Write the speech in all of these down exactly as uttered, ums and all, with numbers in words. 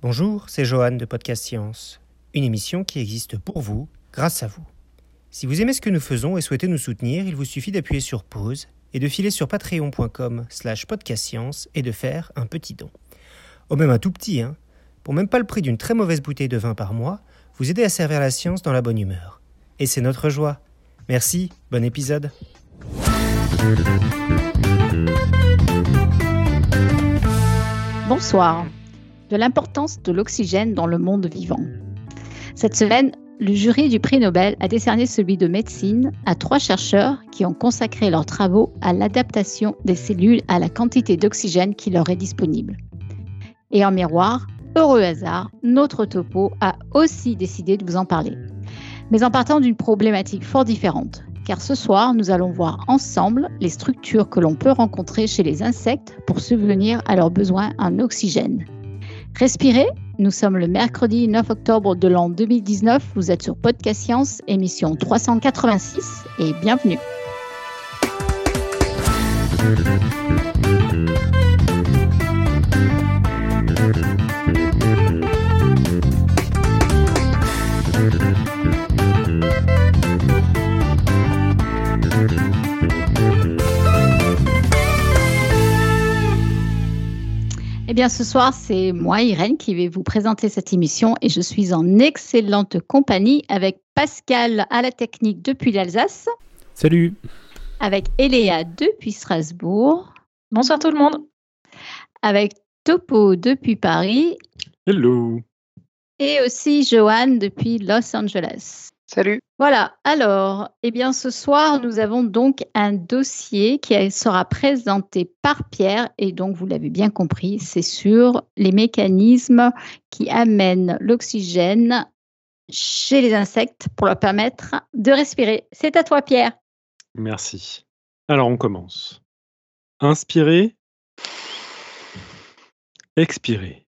Bonjour, c'est Johan de Podcast Science, une émission qui existe pour vous, grâce à vous. Si vous aimez ce que nous faisons et souhaitez nous soutenir, il vous suffit d'appuyer sur pause et de filer sur patreon.com slash podcastscience et de faire un petit don. Oh, même un tout petit, hein. Pour même pas le prix d'une très mauvaise bouteille de vin par mois, vous aidez à servir la science dans la bonne humeur. Et c'est notre joie. Merci, bon épisode. Bonsoir. De l'importance de l'oxygène dans le monde vivant. Cette semaine, le jury du prix Nobel a décerné celui de médecine à trois chercheurs qui ont consacré leurs travaux à l'adaptation des cellules à la quantité d'oxygène qui leur est disponible. Et en miroir, heureux hasard, notre topo a aussi décidé de vous en parler. Mais en partant d'une problématique fort différente, car ce soir, nous allons voir ensemble les structures que l'on peut rencontrer chez les insectes pour subvenir à leurs besoins en oxygène. Respirez, nous sommes le mercredi neuf octobre de l'an deux mille dix-neuf, vous êtes sur Podcast Science, émission trois cent quatre-vingt-six et bienvenue. Eh bien, ce soir, c'est moi, Irène, qui vais vous présenter cette émission et je suis en excellente compagnie avec Pascal à la technique depuis l'Alsace. Salut. Avec Eléa depuis Strasbourg. Bonsoir tout le monde. Avec Topo depuis Paris. Hello. Et aussi Joanne depuis Los Angeles. Salut. Voilà, alors, eh bien, ce soir, nous avons donc un dossier qui sera présenté par Pierre, et donc, vous l'avez bien compris, c'est sur les mécanismes qui amènent l'oxygène chez les insectes pour leur permettre de respirer. C'est à toi, Pierre. Merci. Alors, on commence. Inspirez. Expirez.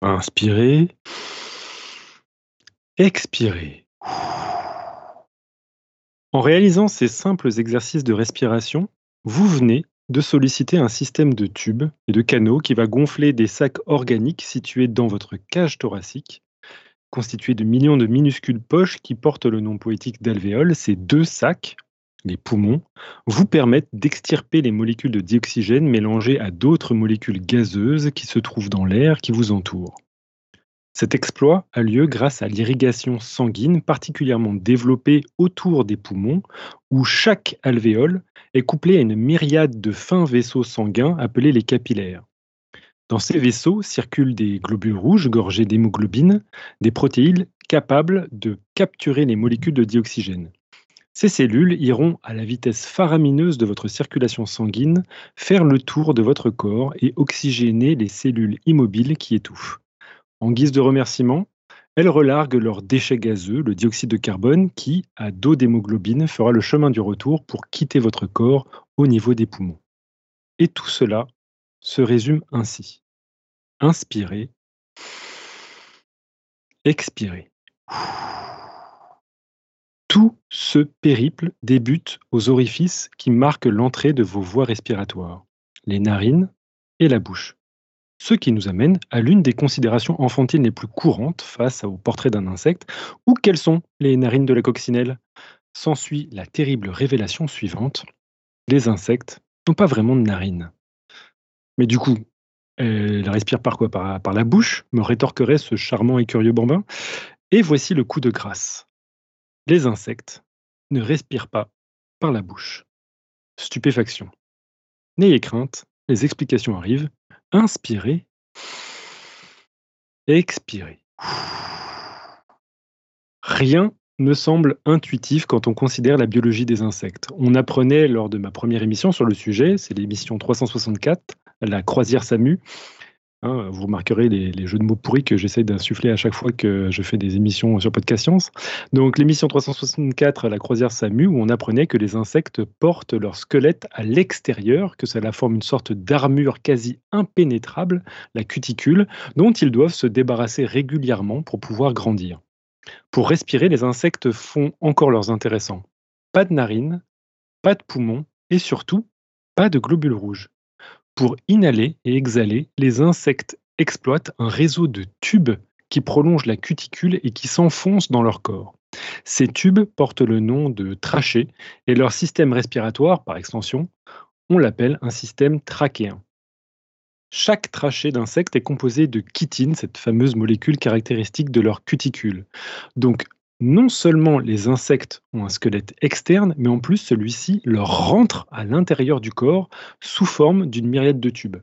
Inspirez. Expirez. En réalisant ces simples exercices de respiration, vous venez de solliciter un système de tubes et de canaux qui va gonfler des sacs organiques situés dans votre cage thoracique, constitués de millions de minuscules poches qui portent le nom poétique d'alvéoles. Ces deux sacs, les poumons, vous permettent d'extirper les molécules de dioxygène mélangées à d'autres molécules gazeuses qui se trouvent dans l'air qui vous entoure. Cet exploit a lieu grâce à l'irrigation sanguine particulièrement développée autour des poumons, où chaque alvéole est couplée à une myriade de fins vaisseaux sanguins appelés les capillaires. Dans ces vaisseaux circulent des globules rouges gorgés d'hémoglobine, des protéines capables de capturer les molécules de dioxygène. Ces cellules iront à la vitesse faramineuse de votre circulation sanguine faire le tour de votre corps et oxygéner les cellules immobiles qui étouffent. En guise de remerciement, elles relarguent leurs déchets gazeux, le dioxyde de carbone, qui, à dos d'hémoglobine, fera le chemin du retour pour quitter votre corps au niveau des poumons. Et tout cela se résume ainsi. Inspirez. Expirez. Tout ce périple débute aux orifices qui marquent l'entrée de vos voies respiratoires, les narines et la bouche. Ce qui nous amène à l'une des considérations enfantines les plus courantes face au portrait d'un insecte, ou quelles sont les narines de la coccinelle. S'ensuit la terrible révélation suivante, les insectes n'ont pas vraiment de narines. Mais du coup, elles respirent par quoi ? par, par la bouche, me rétorquerait ce charmant et curieux bambin. Et voici le coup de grâce. Les insectes ne respirent pas par la bouche. Stupéfaction. N'ayez crainte, les explications arrivent. Inspirez, expirez. Rien ne semble intuitif quand on considère la biologie des insectes. On apprenait lors de ma première émission sur le sujet, c'est l'émission trois cent soixante-quatre, la croisière s'amuse. Hein, vous remarquerez les, les jeux de mots pourris que j'essaie d'insuffler à chaque fois que je fais des émissions sur Podcast Science. Donc l'émission trois cent soixante-quatre, la croisière s'amuse, où on apprenait que les insectes portent leur squelette à l'extérieur, que cela forme une sorte d'armure quasi impénétrable, la cuticule, dont ils doivent se débarrasser régulièrement pour pouvoir grandir. Pour respirer, les insectes font encore leurs intéressants. Pas de narines, pas de poumons et surtout, pas de globules rouges. Pour inhaler et exhaler, les insectes exploitent un réseau de tubes qui prolongent la cuticule et qui s'enfoncent dans leur corps. Ces tubes portent le nom de trachées et leur système respiratoire, par extension, on l'appelle un système trachéen. Chaque trachée d'insecte est composée de chitine, cette fameuse molécule caractéristique de leur cuticule. Donc, non seulement les insectes ont un squelette externe, mais en plus celui-ci leur rentre à l'intérieur du corps sous forme d'une myriade de tubes.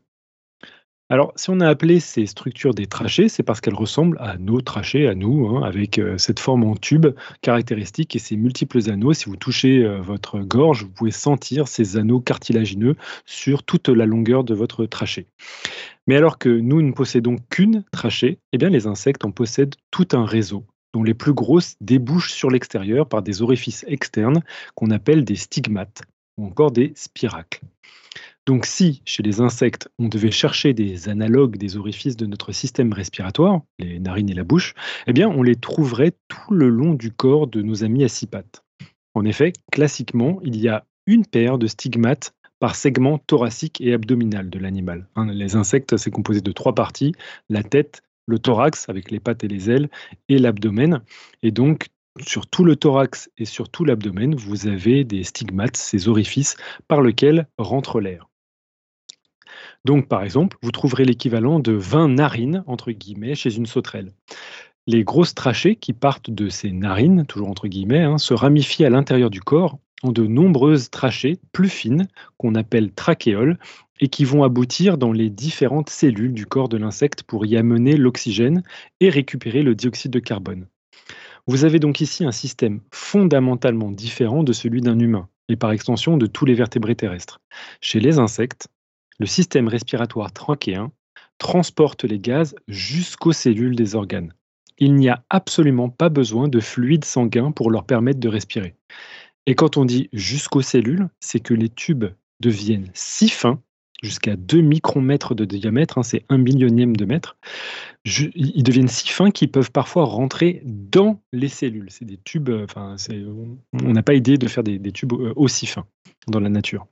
Alors, si on a appelé ces structures des trachées, c'est parce qu'elles ressemblent à nos trachées, à nous, hein, avec euh, cette forme en tube caractéristique et ces multiples anneaux. Si vous touchez euh, votre gorge, vous pouvez sentir ces anneaux cartilagineux sur toute la longueur de votre trachée. Mais alors que nous ne possédons qu'une trachée, eh bien, les insectes en possèdent tout un réseau, dont les plus grosses débouchent sur l'extérieur par des orifices externes qu'on appelle des stigmates ou encore des spiracles. Donc si, chez les insectes, on devait chercher des analogues des orifices de notre système respiratoire, les narines et la bouche, eh bien on les trouverait tout le long du corps de nos amis à six pattes. En effet, classiquement, il y a une paire de stigmates par segment thoracique et abdominal de l'animal. Hein, les insectes, c'est composé de trois parties, la tête, le thorax avec les pattes et les ailes, et l'abdomen. Et donc, sur tout le thorax et sur tout l'abdomen, vous avez des stigmates, ces orifices par lesquels rentre l'air. Donc, par exemple, vous trouverez l'équivalent de vingt narines, entre guillemets, chez une sauterelle. Les grosses trachées qui partent de ces narines, toujours entre guillemets, hein, se ramifient à l'intérieur du corps en de nombreuses trachées plus fines, qu'on appelle trachéoles, et qui vont aboutir dans les différentes cellules du corps de l'insecte pour y amener l'oxygène et récupérer le dioxyde de carbone. Vous avez donc ici un système fondamentalement différent de celui d'un humain, et par extension de tous les vertébrés terrestres. Chez les insectes, le système respiratoire trachéen transporte les gaz jusqu'aux cellules des organes. Il n'y a absolument pas besoin de fluide sanguin pour leur permettre de respirer. Et quand on dit jusqu'aux cellules, c'est que les tubes deviennent si fins, jusqu'à deux micromètres de diamètre, hein, c'est un millionième de mètre, je, ils deviennent si fins qu'ils peuvent parfois rentrer dans les cellules. C'est des tubes, enfin, c'est, on n'a pas idée de faire des, des tubes aussi fins dans la nature.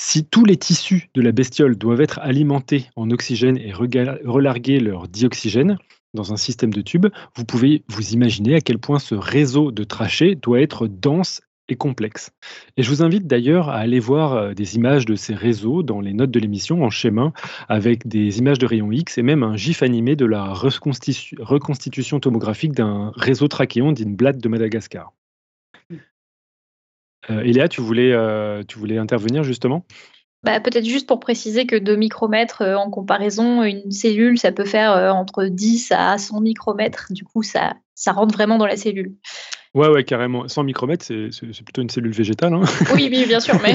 Si tous les tissus de la bestiole doivent être alimentés en oxygène et relarguer leur dioxygène dans un système de tubes, vous pouvez vous imaginer à quel point ce réseau de trachées doit être dense et complexe. Et je vous invite d'ailleurs à aller voir des images de ces réseaux dans les notes de l'émission en schéma avec des images de rayons X et même un gif animé de la reconstitu- reconstitution tomographique d'un réseau trachéon d'une blatte de Madagascar. Euh, Eléa, tu voulais, euh, tu voulais intervenir justement ? Bah, peut-être juste pour préciser que deux micromètres euh, en comparaison, une cellule, ça peut faire euh, entre dix à cent micromètres. Du coup, ça, ça rentre vraiment dans la cellule. Ouais, ouais, carrément. cent micromètres, c'est, c'est, c'est plutôt une cellule végétale. Hein. Oui, oui, bien sûr. Mais,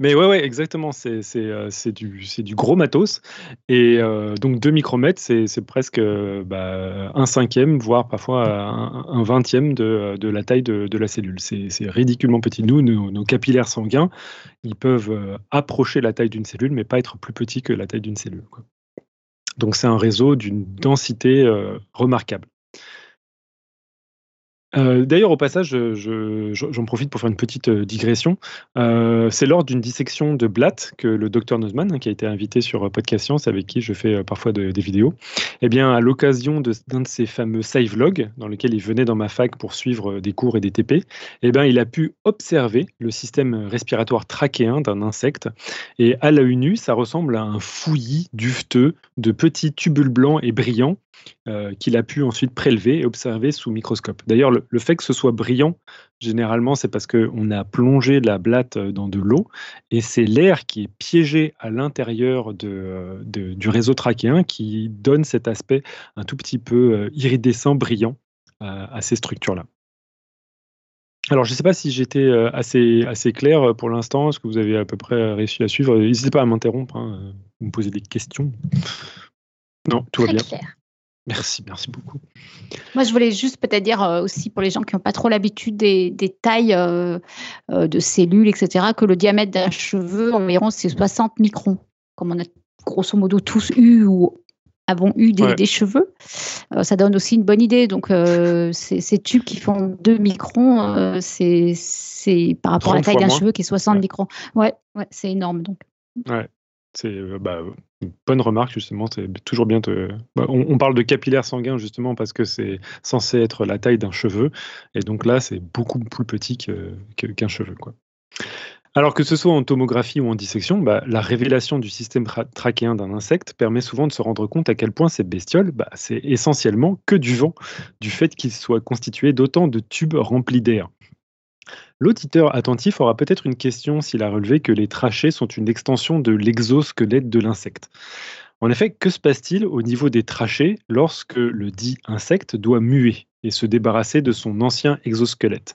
mais ouais, ouais, exactement. C'est, c'est, euh, c'est, du, c'est du gros matos. Et euh, donc, deux micromètres, c'est, c'est presque euh, bah, un cinquième, voire parfois un, un vingtième de, de la taille de, de la cellule. C'est, c'est ridiculement petit. Nous, nos, nos capillaires sanguins, ils peuvent euh, approcher la taille d'une cellule, mais pas être plus petits que la taille d'une cellule, quoi. Donc, c'est un réseau d'une densité euh, remarquable. Euh, d'ailleurs, au passage, je, je, j'en profite pour faire une petite digression. Euh, c'est lors d'une dissection de blatte que le docteur Nozman, hein, qui a été invité sur Podcast Science, avec qui je fais euh, parfois de, des vidéos, eh bien, à l'occasion de, d'un de ces fameux sci-vlogs, dans lequel il venait dans ma fac pour suivre des cours et des T P, eh bien, il a pu observer le système respiratoire trachéen d'un insecte. Et à l'œil nu, ça ressemble à un fouillis duveteux de petits tubules blancs et brillants Euh, qu'il a pu ensuite prélever et observer sous microscope. D'ailleurs, le, le fait que ce soit brillant, généralement, c'est parce qu'on a plongé la blatte dans de l'eau et c'est l'air qui est piégé à l'intérieur de, de, du réseau trachéen qui donne cet aspect un tout petit peu iridescent, brillant euh, à ces structures-là. Alors, je ne sais pas si j'étais assez, assez clair pour l'instant. Est-ce que vous avez à peu près réussi à suivre ? N'hésitez pas à m'interrompre, hein, vous me posez des questions. Non, tout va bien. Très clair. Merci, merci beaucoup. Moi, je voulais juste peut-être dire euh, aussi pour les gens qui n'ont pas trop l'habitude des, des tailles euh, euh, de cellules, et cetera, que le diamètre d'un cheveu, environ, c'est soixante microns, comme on a grosso modo tous eu ou avons eu des, ouais. des cheveux. Euh, ça donne aussi une bonne idée. Donc, euh, ces, ces tubes qui font deux microns, euh, c'est, c'est par rapport à la taille d'un moins. cheveu qui est soixante ouais. microns. Ouais, ouais, c'est énorme. Donc. Ouais, c'est bah, une bonne remarque, justement. C'est toujours bien de... Bah, on, on parle de capillaire sanguin, justement, parce que c'est censé être la taille d'un cheveu. Et donc là, c'est beaucoup plus petit que, que, qu'un cheveu, quoi. Alors que ce soit en tomographie ou en dissection, bah, la révélation du système tra- trachéen d'un insecte permet souvent de se rendre compte à quel point ces bestioles, bah, c'est essentiellement que du vent, du fait qu'ils soient constitués d'autant de tubes remplis d'air. L'auditeur attentif aura peut-être une question s'il a relevé que les trachées sont une extension de l'exosquelette de l'insecte. En effet, que se passe-t-il au niveau des trachées lorsque le dit insecte doit muer et se débarrasser de son ancien exosquelette ?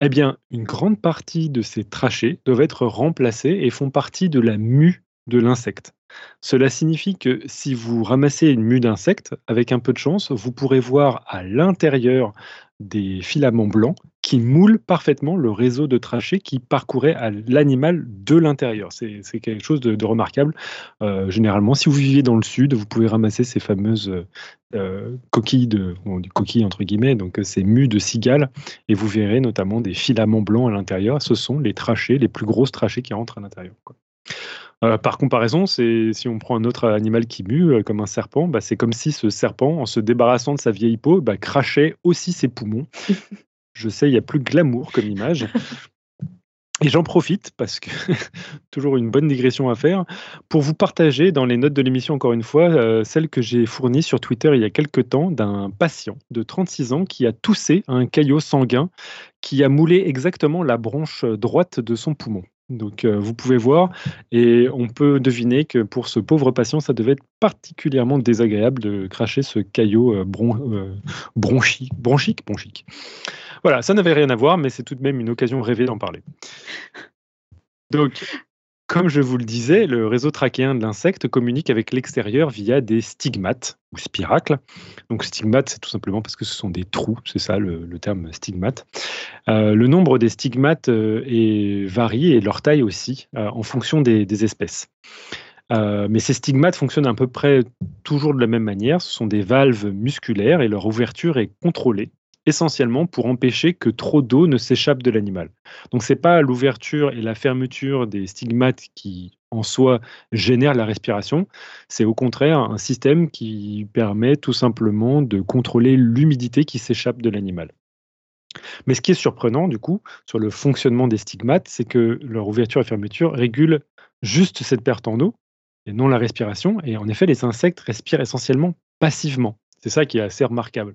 Eh bien, une grande partie de ces trachées doivent être remplacées et font partie de la mue de l'insecte. Cela signifie que si vous ramassez une mue d'insecte, avec un peu de chance, vous pourrez voir à l'intérieur des filaments blancs qui moulent parfaitement le réseau de trachées qui parcourait à l'animal de l'intérieur. C'est, c'est quelque chose de, de remarquable. Euh, généralement, si vous vivez dans le sud, vous pouvez ramasser ces fameuses euh, coquilles, de, bon, des coquilles entre guillemets, donc ces mues de cigales, et vous verrez notamment des filaments blancs à l'intérieur. Ce sont les trachées, les plus grosses trachées qui rentrent à l'intérieur, quoi. Euh, par comparaison, c'est, si on prend un autre animal qui mue, euh, comme un serpent, bah, c'est comme si ce serpent, en se débarrassant de sa vieille peau, bah, crachait aussi ses poumons. Je sais, il n'y a plus glamour comme image. Et j'en profite, parce que toujours une bonne digression à faire, pour vous partager dans les notes de l'émission, encore une fois, euh, celle que j'ai fournie sur Twitter il y a quelques temps d'un patient de trente-six ans qui a toussé un caillot sanguin qui a moulé exactement la bronche droite de son poumon. Donc euh, vous pouvez voir, et on peut deviner que pour ce pauvre patient, ça devait être particulièrement désagréable de cracher ce caillot euh, bron- euh, bronchi- bronchique, bronchique. Voilà, ça n'avait rien à voir, mais c'est tout de même une occasion rêvée d'en parler. Donc, comme je vous le disais, le réseau trachéen de l'insecte communique avec l'extérieur via des stigmates ou spiracles. Donc stigmates, c'est tout simplement parce que ce sont des trous, c'est ça le, le terme stigmate. Euh, le nombre des stigmates euh, est varié et leur taille aussi euh, en fonction des, des espèces. Euh, mais ces stigmates fonctionnent à peu près toujours de la même manière. Ce sont des valves musculaires et leur ouverture est contrôlée, essentiellement pour empêcher que trop d'eau ne s'échappe de l'animal. Donc ce n'est pas l'ouverture et la fermeture des stigmates qui, en soi, génèrent la respiration, c'est au contraire un système qui permet tout simplement de contrôler l'humidité qui s'échappe de l'animal. Mais ce qui est surprenant, du coup, sur le fonctionnement des stigmates, c'est que leur ouverture et fermeture régulent juste cette perte en eau, et non la respiration, et en effet, les insectes respirent essentiellement passivement. C'est ça qui est assez remarquable.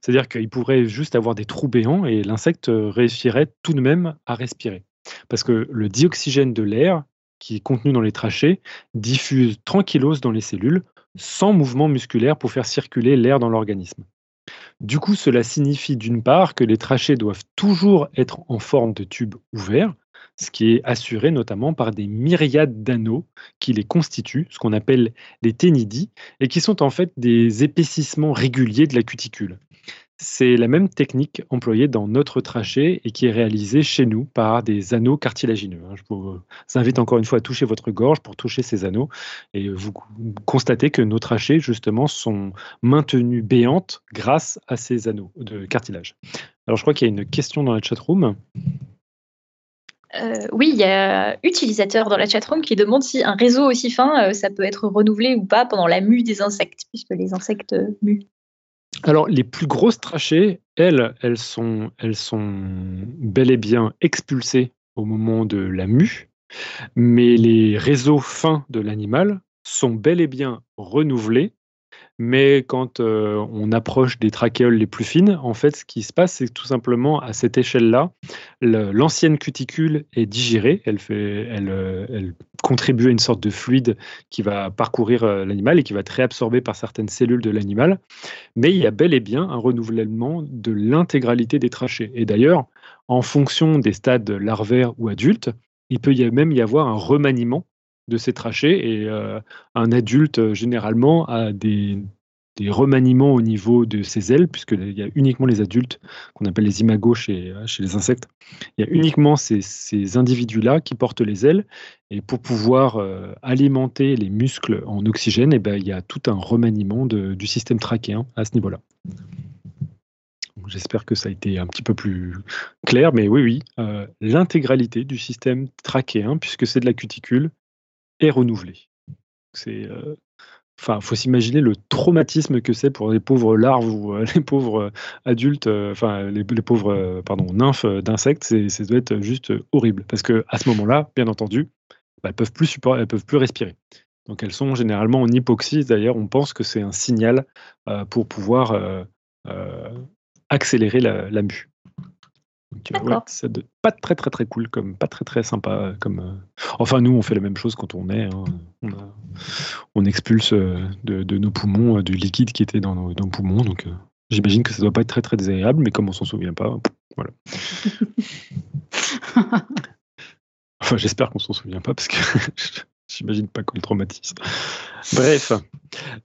C'est-à-dire qu'il pourrait juste avoir des trous béants et l'insecte réussirait tout de même à respirer. Parce que le dioxygène de l'air, qui est contenu dans les trachées, diffuse tranquillos dans les cellules, sans mouvement musculaire pour faire circuler l'air dans l'organisme. Du coup, cela signifie d'une part que les trachées doivent toujours être en forme de tubes ouverts, ce qui est assuré notamment par des myriades d'anneaux qui les constituent, ce qu'on appelle les ténidis, et qui sont en fait des épaississements réguliers de la cuticule. C'est la même technique employée dans notre trachée et qui est réalisée chez nous par des anneaux cartilagineux. Je vous invite encore une fois à toucher votre gorge pour toucher ces anneaux et vous constatez que nos trachées, justement, sont maintenues béantes grâce à ces anneaux de cartilage. Alors, je crois qu'il y a une question dans la chatroom. Euh, oui, il y a utilisateur dans la chatroom qui demande si un réseau aussi fin, euh, ça peut être renouvelé ou pas pendant la mue des insectes, puisque les insectes euh, muent. Alors, les plus grosses trachées, elles, elles sont, elles sont bel et bien expulsées au moment de la mue, mais les réseaux fins de l'animal sont bel et bien renouvelés. Mais quand euh, on approche des trachéoles les plus fines, en fait, ce qui se passe, c'est que tout simplement, à cette échelle-là, le, l'ancienne cuticule est digérée, elle, fait, elle, euh, elle contribue à une sorte de fluide qui va parcourir euh, l'animal et qui va être réabsorbé par certaines cellules de l'animal. Mais il y a bel et bien un renouvellement de l'intégralité des trachées. Et d'ailleurs, en fonction des stades larvaires ou adultes, il peut y même y avoir un remaniement de ces trachées, et euh, un adulte euh, généralement a des, des remaniements au niveau de ses ailes, puisqu'il y a uniquement les adultes, qu'on appelle les imagos chez, chez les insectes, il y a uniquement ces, ces individus-là qui portent les ailes, et pour pouvoir euh, alimenter les muscles en oxygène, et ben, il y a tout un remaniement de, du système trachéen à ce niveau-là. Donc, j'espère que ça a été un petit peu plus clair, mais oui, oui, euh, l'intégralité du système trachéen, puisque c'est de la cuticule, et renouvelé. C'est, euh, enfin, faut s'imaginer le traumatisme que c'est pour les pauvres larves ou euh, les pauvres adultes, euh, enfin les, les pauvres, euh, pardon, nymphes d'insectes. C'est, ça doit être juste horrible parce que à ce moment-là, bien entendu, bah, elles peuvent plus supporter, elles peuvent plus respirer. Donc elles sont généralement en hypoxie. D'ailleurs, on pense que c'est un signal euh, pour pouvoir euh, euh, accélérer la, la mue. Donc, euh, ouais, c'est de, pas très très très cool, comme pas très très sympa. Comme, euh... Enfin, nous, on fait la même chose quand on est. Hein. On, a, on expulse euh, de, de nos poumons euh, du liquide qui était dans nos, dans nos poumons. Donc, euh, j'imagine que ça doit pas être très très désagréable, mais comme on s'en souvient pas, voilà. Enfin, j'espère qu'on s'en souvient pas parce que. J'imagine pas comme traumatisme. Bref,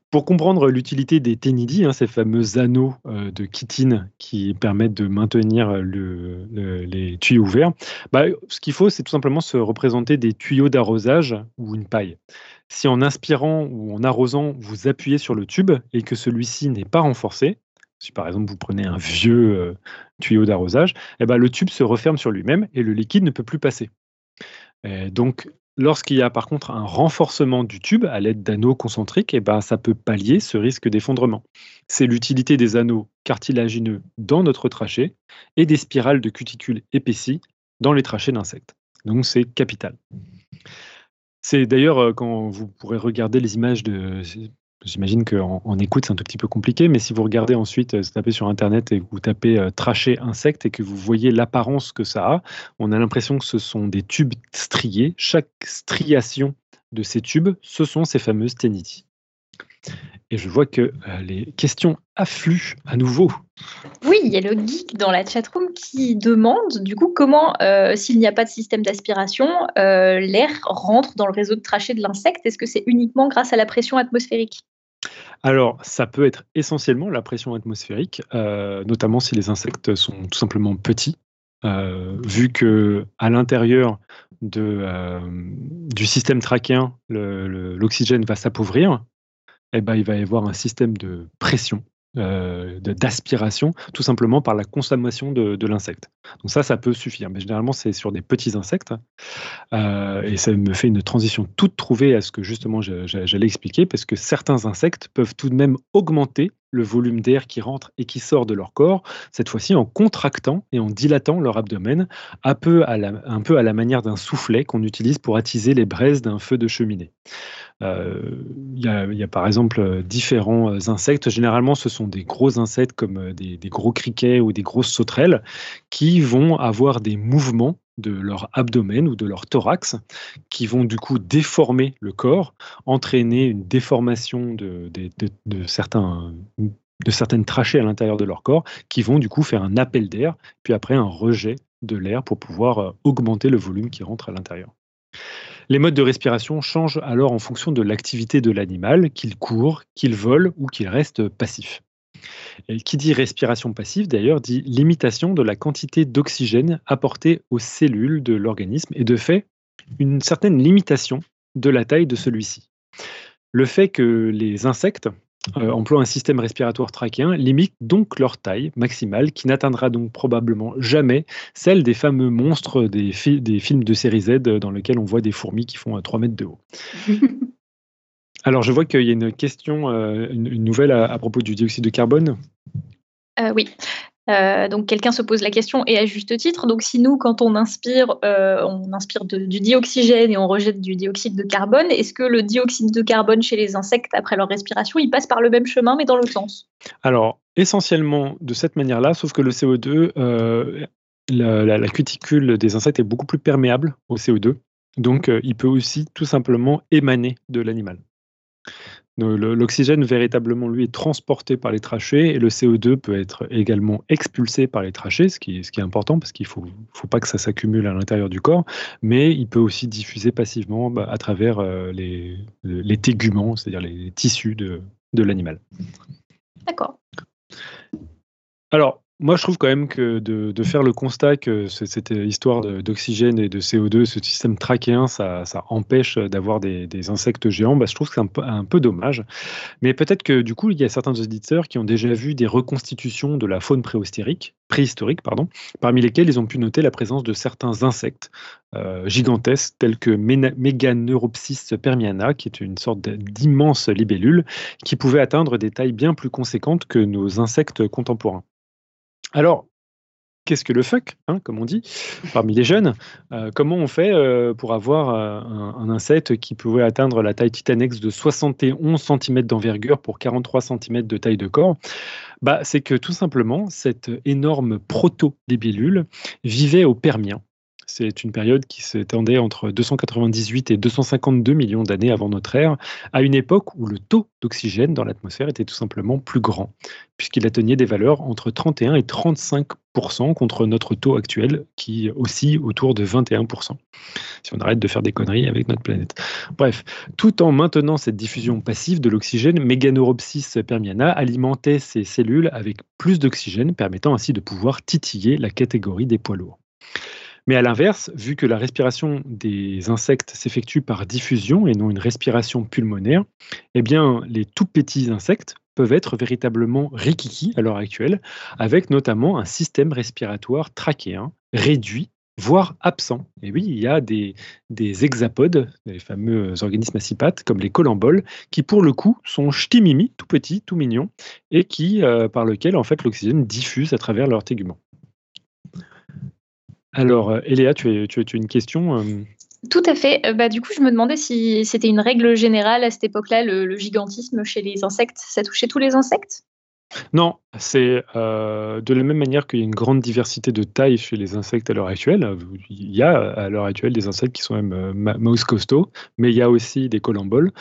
pour comprendre l'utilité des ténidies, hein, ces fameux anneaux euh, de chitine qui permettent de maintenir le, le, les tuyaux ouverts, bah, ce qu'il faut, c'est tout simplement se représenter des tuyaux d'arrosage ou une paille. Si en inspirant ou en arrosant, vous appuyez sur le tube et que celui-ci n'est pas renforcé, si par exemple vous prenez un vieux euh, tuyau d'arrosage, eh ben, le tube se referme sur lui-même et le liquide ne peut plus passer. Et donc, lorsqu'il y a par contre un renforcement du tube à l'aide d'anneaux concentriques, eh ben, ça peut pallier ce risque d'effondrement. C'est l'utilité des anneaux cartilagineux dans notre trachée et des spirales de cuticules épaissies dans les trachées d'insectes. Donc c'est capital. C'est d'ailleurs quand vous pourrez regarder les images de... J'imagine qu'en en écoute, c'est un tout petit peu compliqué, mais si vous regardez ensuite, vous tapez sur Internet et vous tapez euh, « trachée insecte » et que vous voyez l'apparence que ça a, on a l'impression que ce sont des tubes striés. Chaque striation de ces tubes, ce sont ces fameuses ténidies. Et je vois que euh, les questions affluent à nouveau. Oui, il y a le geek dans la chatroom qui demande, du coup, comment, euh, s'il n'y a pas de système d'aspiration, euh, l'air rentre dans le réseau de trachée de l'insecte. Est-ce que c'est uniquement grâce à la pression atmosphérique ? Alors, ça peut être essentiellement la pression atmosphérique, euh, notamment si les insectes sont tout simplement petits, euh, vu que à l'intérieur de, euh, du système trachéen, le, le, l'oxygène va s'appauvrir. Eh ben, il va y avoir un système de pression, euh, de, d'aspiration, tout simplement par la consommation de, de l'insecte. Donc ça, ça peut suffire. Mais généralement, c'est sur des petits insectes. Euh, et ça me fait une transition toute trouvée à ce que justement je, je, j'allais expliquer, parce que certains insectes peuvent tout de même augmenter le volume d'air qui rentre et qui sort de leur corps, cette fois-ci en contractant et en dilatant leur abdomen, un peu à la, un peu à la manière d'un soufflet qu'on utilise pour attiser les braises d'un feu de cheminée. Euh, y a, y a par exemple différents insectes, généralement ce sont des gros insectes comme des, des gros criquets ou des grosses sauterelles qui vont avoir des mouvements de leur abdomen ou de leur thorax qui vont du coup déformer le corps, entraîner une déformation de, de, de, de, certains, de certaines trachées à l'intérieur de leur corps qui vont du coup faire un appel d'air, puis après un rejet de l'air pour pouvoir augmenter le volume qui rentre à l'intérieur. Les modes de respiration changent alors en fonction de l'activité de l'animal, qu'il court, qu'il vole ou qu'il reste passif. Et qui dit respiration passive, d'ailleurs, dit limitation de la quantité d'oxygène apportée aux cellules de l'organisme et de fait, une certaine limitation de la taille de celui-ci. Le fait que les insectes euh, emploient un système respiratoire trachéen limite donc leur taille maximale qui n'atteindra donc probablement jamais celle des fameux monstres des, fi- des films de série Z dans lesquels on voit des fourmis qui font trois mètres de haut. Alors, je vois qu'il y a une question, euh, une, une nouvelle à, à propos du dioxyde de carbone. Euh, oui. Euh, donc, quelqu'un se pose la question, et à juste titre. Donc, si nous, quand on inspire, euh, on inspire de, du dioxygène et on rejette du dioxyde de carbone, est-ce que le dioxyde de carbone chez les insectes, après leur respiration, il passe par le même chemin, mais dans l'autre sens ? Alors, essentiellement de cette manière-là, sauf que le C O deux, euh, la, la, la cuticule des insectes est beaucoup plus perméable au C O deux. Donc, euh, il peut aussi tout simplement émaner de l'animal. L'oxygène véritablement lui est transporté par les trachées et le C O deux peut être également expulsé par les trachées, ce qui, ce qui est important parce qu'il ne faut, faut pas que ça s'accumule à l'intérieur du corps, mais il peut aussi diffuser passivement bah, à travers euh, les, les téguments, c'est-à-dire les tissus de, de l'animal. D'accord. Alors, Moi, je trouve quand même que de, de faire le constat que cette histoire d'oxygène et de C O deux, ce système trachéen, ça, ça empêche d'avoir des, des insectes géants, bah, je trouve que c'est un, un peu dommage. Mais peut-être que du coup, il y a certains auditeurs qui ont déjà vu des reconstitutions de la faune préhistorique, préhistorique pardon, parmi lesquelles ils ont pu noter la présence de certains insectes euh, gigantesques, tels que Meganeuropsis permiana, qui est une sorte d'immense libellule, qui pouvait atteindre des tailles bien plus conséquentes que nos insectes contemporains. Alors, qu'est-ce que le fuck, hein, comme on dit, parmi les jeunes, euh, comment on fait euh, pour avoir euh, un, un insecte qui pouvait atteindre la taille titanesque de soixante et onze centimètres d'envergure pour quarante-trois centimètres de taille de corps? Bah, c'est que tout simplement, cette énorme proto-libellule vivait au Permien. C'est une période qui s'étendait entre deux cent quatre-vingt-dix-huit et deux cent cinquante-deux millions d'années avant notre ère, à une époque où le taux d'oxygène dans l'atmosphère était tout simplement plus grand, puisqu'il atteignait des valeurs entre trente et un et trente-cinq pour cent contre notre taux actuel, qui oscille autour de vingt et un pour cent, si on arrête de faire des conneries avec notre planète. Bref, tout en maintenant cette diffusion passive de l'oxygène, Meganeuropsis permiana alimentait ses cellules avec plus d'oxygène, permettant ainsi de pouvoir titiller la catégorie des poids lourds. Mais à l'inverse, vu que la respiration des insectes s'effectue par diffusion et non une respiration pulmonaire, eh bien, les tout petits insectes peuvent être véritablement rikiki à l'heure actuelle, avec notamment un système respiratoire trachéen réduit, voire absent. Et oui, il y a des, des hexapodes, les fameux organismes accipates, comme les collemboles, qui pour le coup sont ch'timimi, tout petits, tout mignons, et qui, euh, par lequel en fait, l'oxygène diffuse à travers leur tégument. Alors, Eléa, tu as, tu as, tu as une question ? Tout à fait. Bah, du coup, je me demandais si c'était une règle générale à cette époque-là, le, le gigantisme chez les insectes. Ça touchait tous les insectes ? Non, c'est euh, de la même manière qu'il y a une grande diversité de tailles chez les insectes à l'heure actuelle. Il y a à l'heure actuelle des insectes qui sont même euh, mouse costauds, mais il y a aussi des collemboles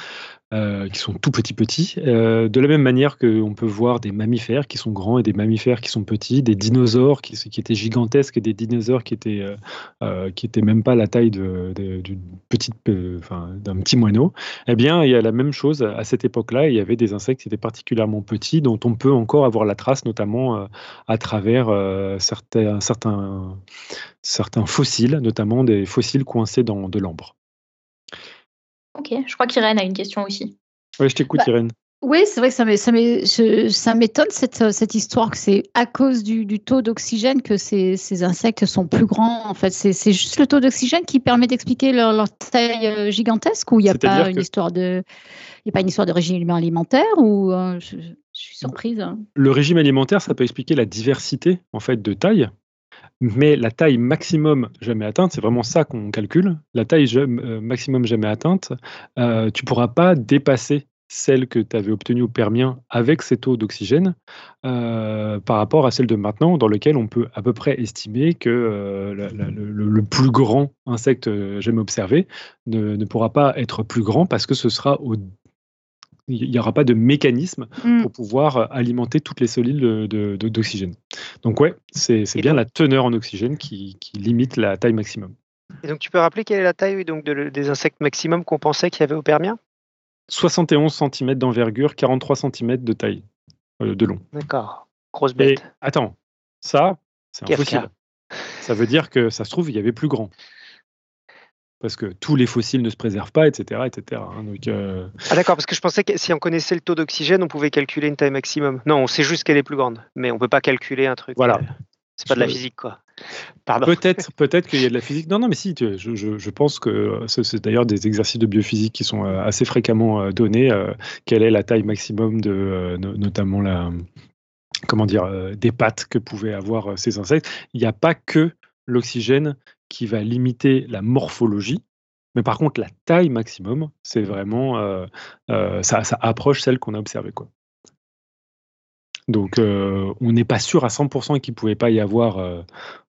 euh, qui sont tout petits petits. Euh, de la même manière qu'on peut voir des mammifères qui sont grands et des mammifères qui sont petits, des dinosaures qui, qui étaient gigantesques et des dinosaures qui étaient euh, euh, qui étaient même pas la taille de, de, d'une petite, euh, enfin, d'un petit moineau. Eh bien, il y a la même chose à cette époque-là. Il y avait des insectes qui étaient particulièrement petits, dont on peut encore avoir la trace, notamment euh, à travers euh, certains, certains, certains fossiles, notamment des fossiles coincés dans de l'ambre. Ok, je crois qu'Irène a une question aussi. Oui, je t'écoute, bah, Irène. Oui, c'est vrai que ça m'étonne cette, cette histoire que c'est à cause du, du taux d'oxygène que ces, ces insectes sont plus grands. En fait, c'est, c'est juste le taux d'oxygène qui permet d'expliquer leur, leur taille gigantesque, ou il n'y a, que... a pas une histoire de régime alimentaire ou euh, je... Je suis surprise. Le régime alimentaire, ça peut expliquer la diversité en fait, de taille, mais la taille maximum jamais atteinte, c'est vraiment ça qu'on calcule, la taille maximum jamais atteinte, euh, tu ne pourras pas dépasser celle que tu avais obtenue au Permien avec ces taux d'oxygène euh, par rapport à celle de maintenant, dans lequel on peut à peu près estimer que euh, la, la, le, le plus grand insecte jamais observé ne, ne pourra pas être plus grand parce que ce sera au il n'y aura pas de mécanisme mm. pour pouvoir alimenter toutes les cellules de, de, de, d'oxygène. Donc ouais, c'est, c'est bien donc, la teneur en oxygène qui, qui limite la taille maximum. Et donc tu peux rappeler quelle est la taille donc, de, des insectes maximum qu'on pensait qu'il y avait au Permien ? soixante et onze centimètres d'envergure, quarante-trois centimètres de taille, euh, de long. D'accord, grosse bête. Et, attends, ça, c'est un fossile. Ça veut dire que ça se trouve, il y avait plus grand. Parce que tous les fossiles ne se préservent pas, et cetera et cetera. Donc, euh... Ah d'accord, parce que je pensais que si on connaissait le taux d'oxygène, on pouvait calculer une taille maximum. Non, on sait juste qu'elle est plus grande, mais on ne peut pas calculer un truc. Voilà. Euh, c'est pas je... de la physique, quoi. Pardon. Peut-être, peut-être qu'il y a de la physique. Non, non, mais si, je, je, je pense que c'est d'ailleurs des exercices de biophysique qui sont assez fréquemment donnés. Euh, quelle est la taille maximum de euh, notamment la, comment dire, euh, des pattes que pouvaient avoir ces insectes. Il n'y a pas que l'oxygène qui va limiter la morphologie, mais par contre la taille maximum, c'est vraiment euh, euh, ça, ça approche celle qu'on a observée, quoi. Donc euh, on n'est pas sûr à cent pour cent qu'il ne pouvait pas y avoir euh,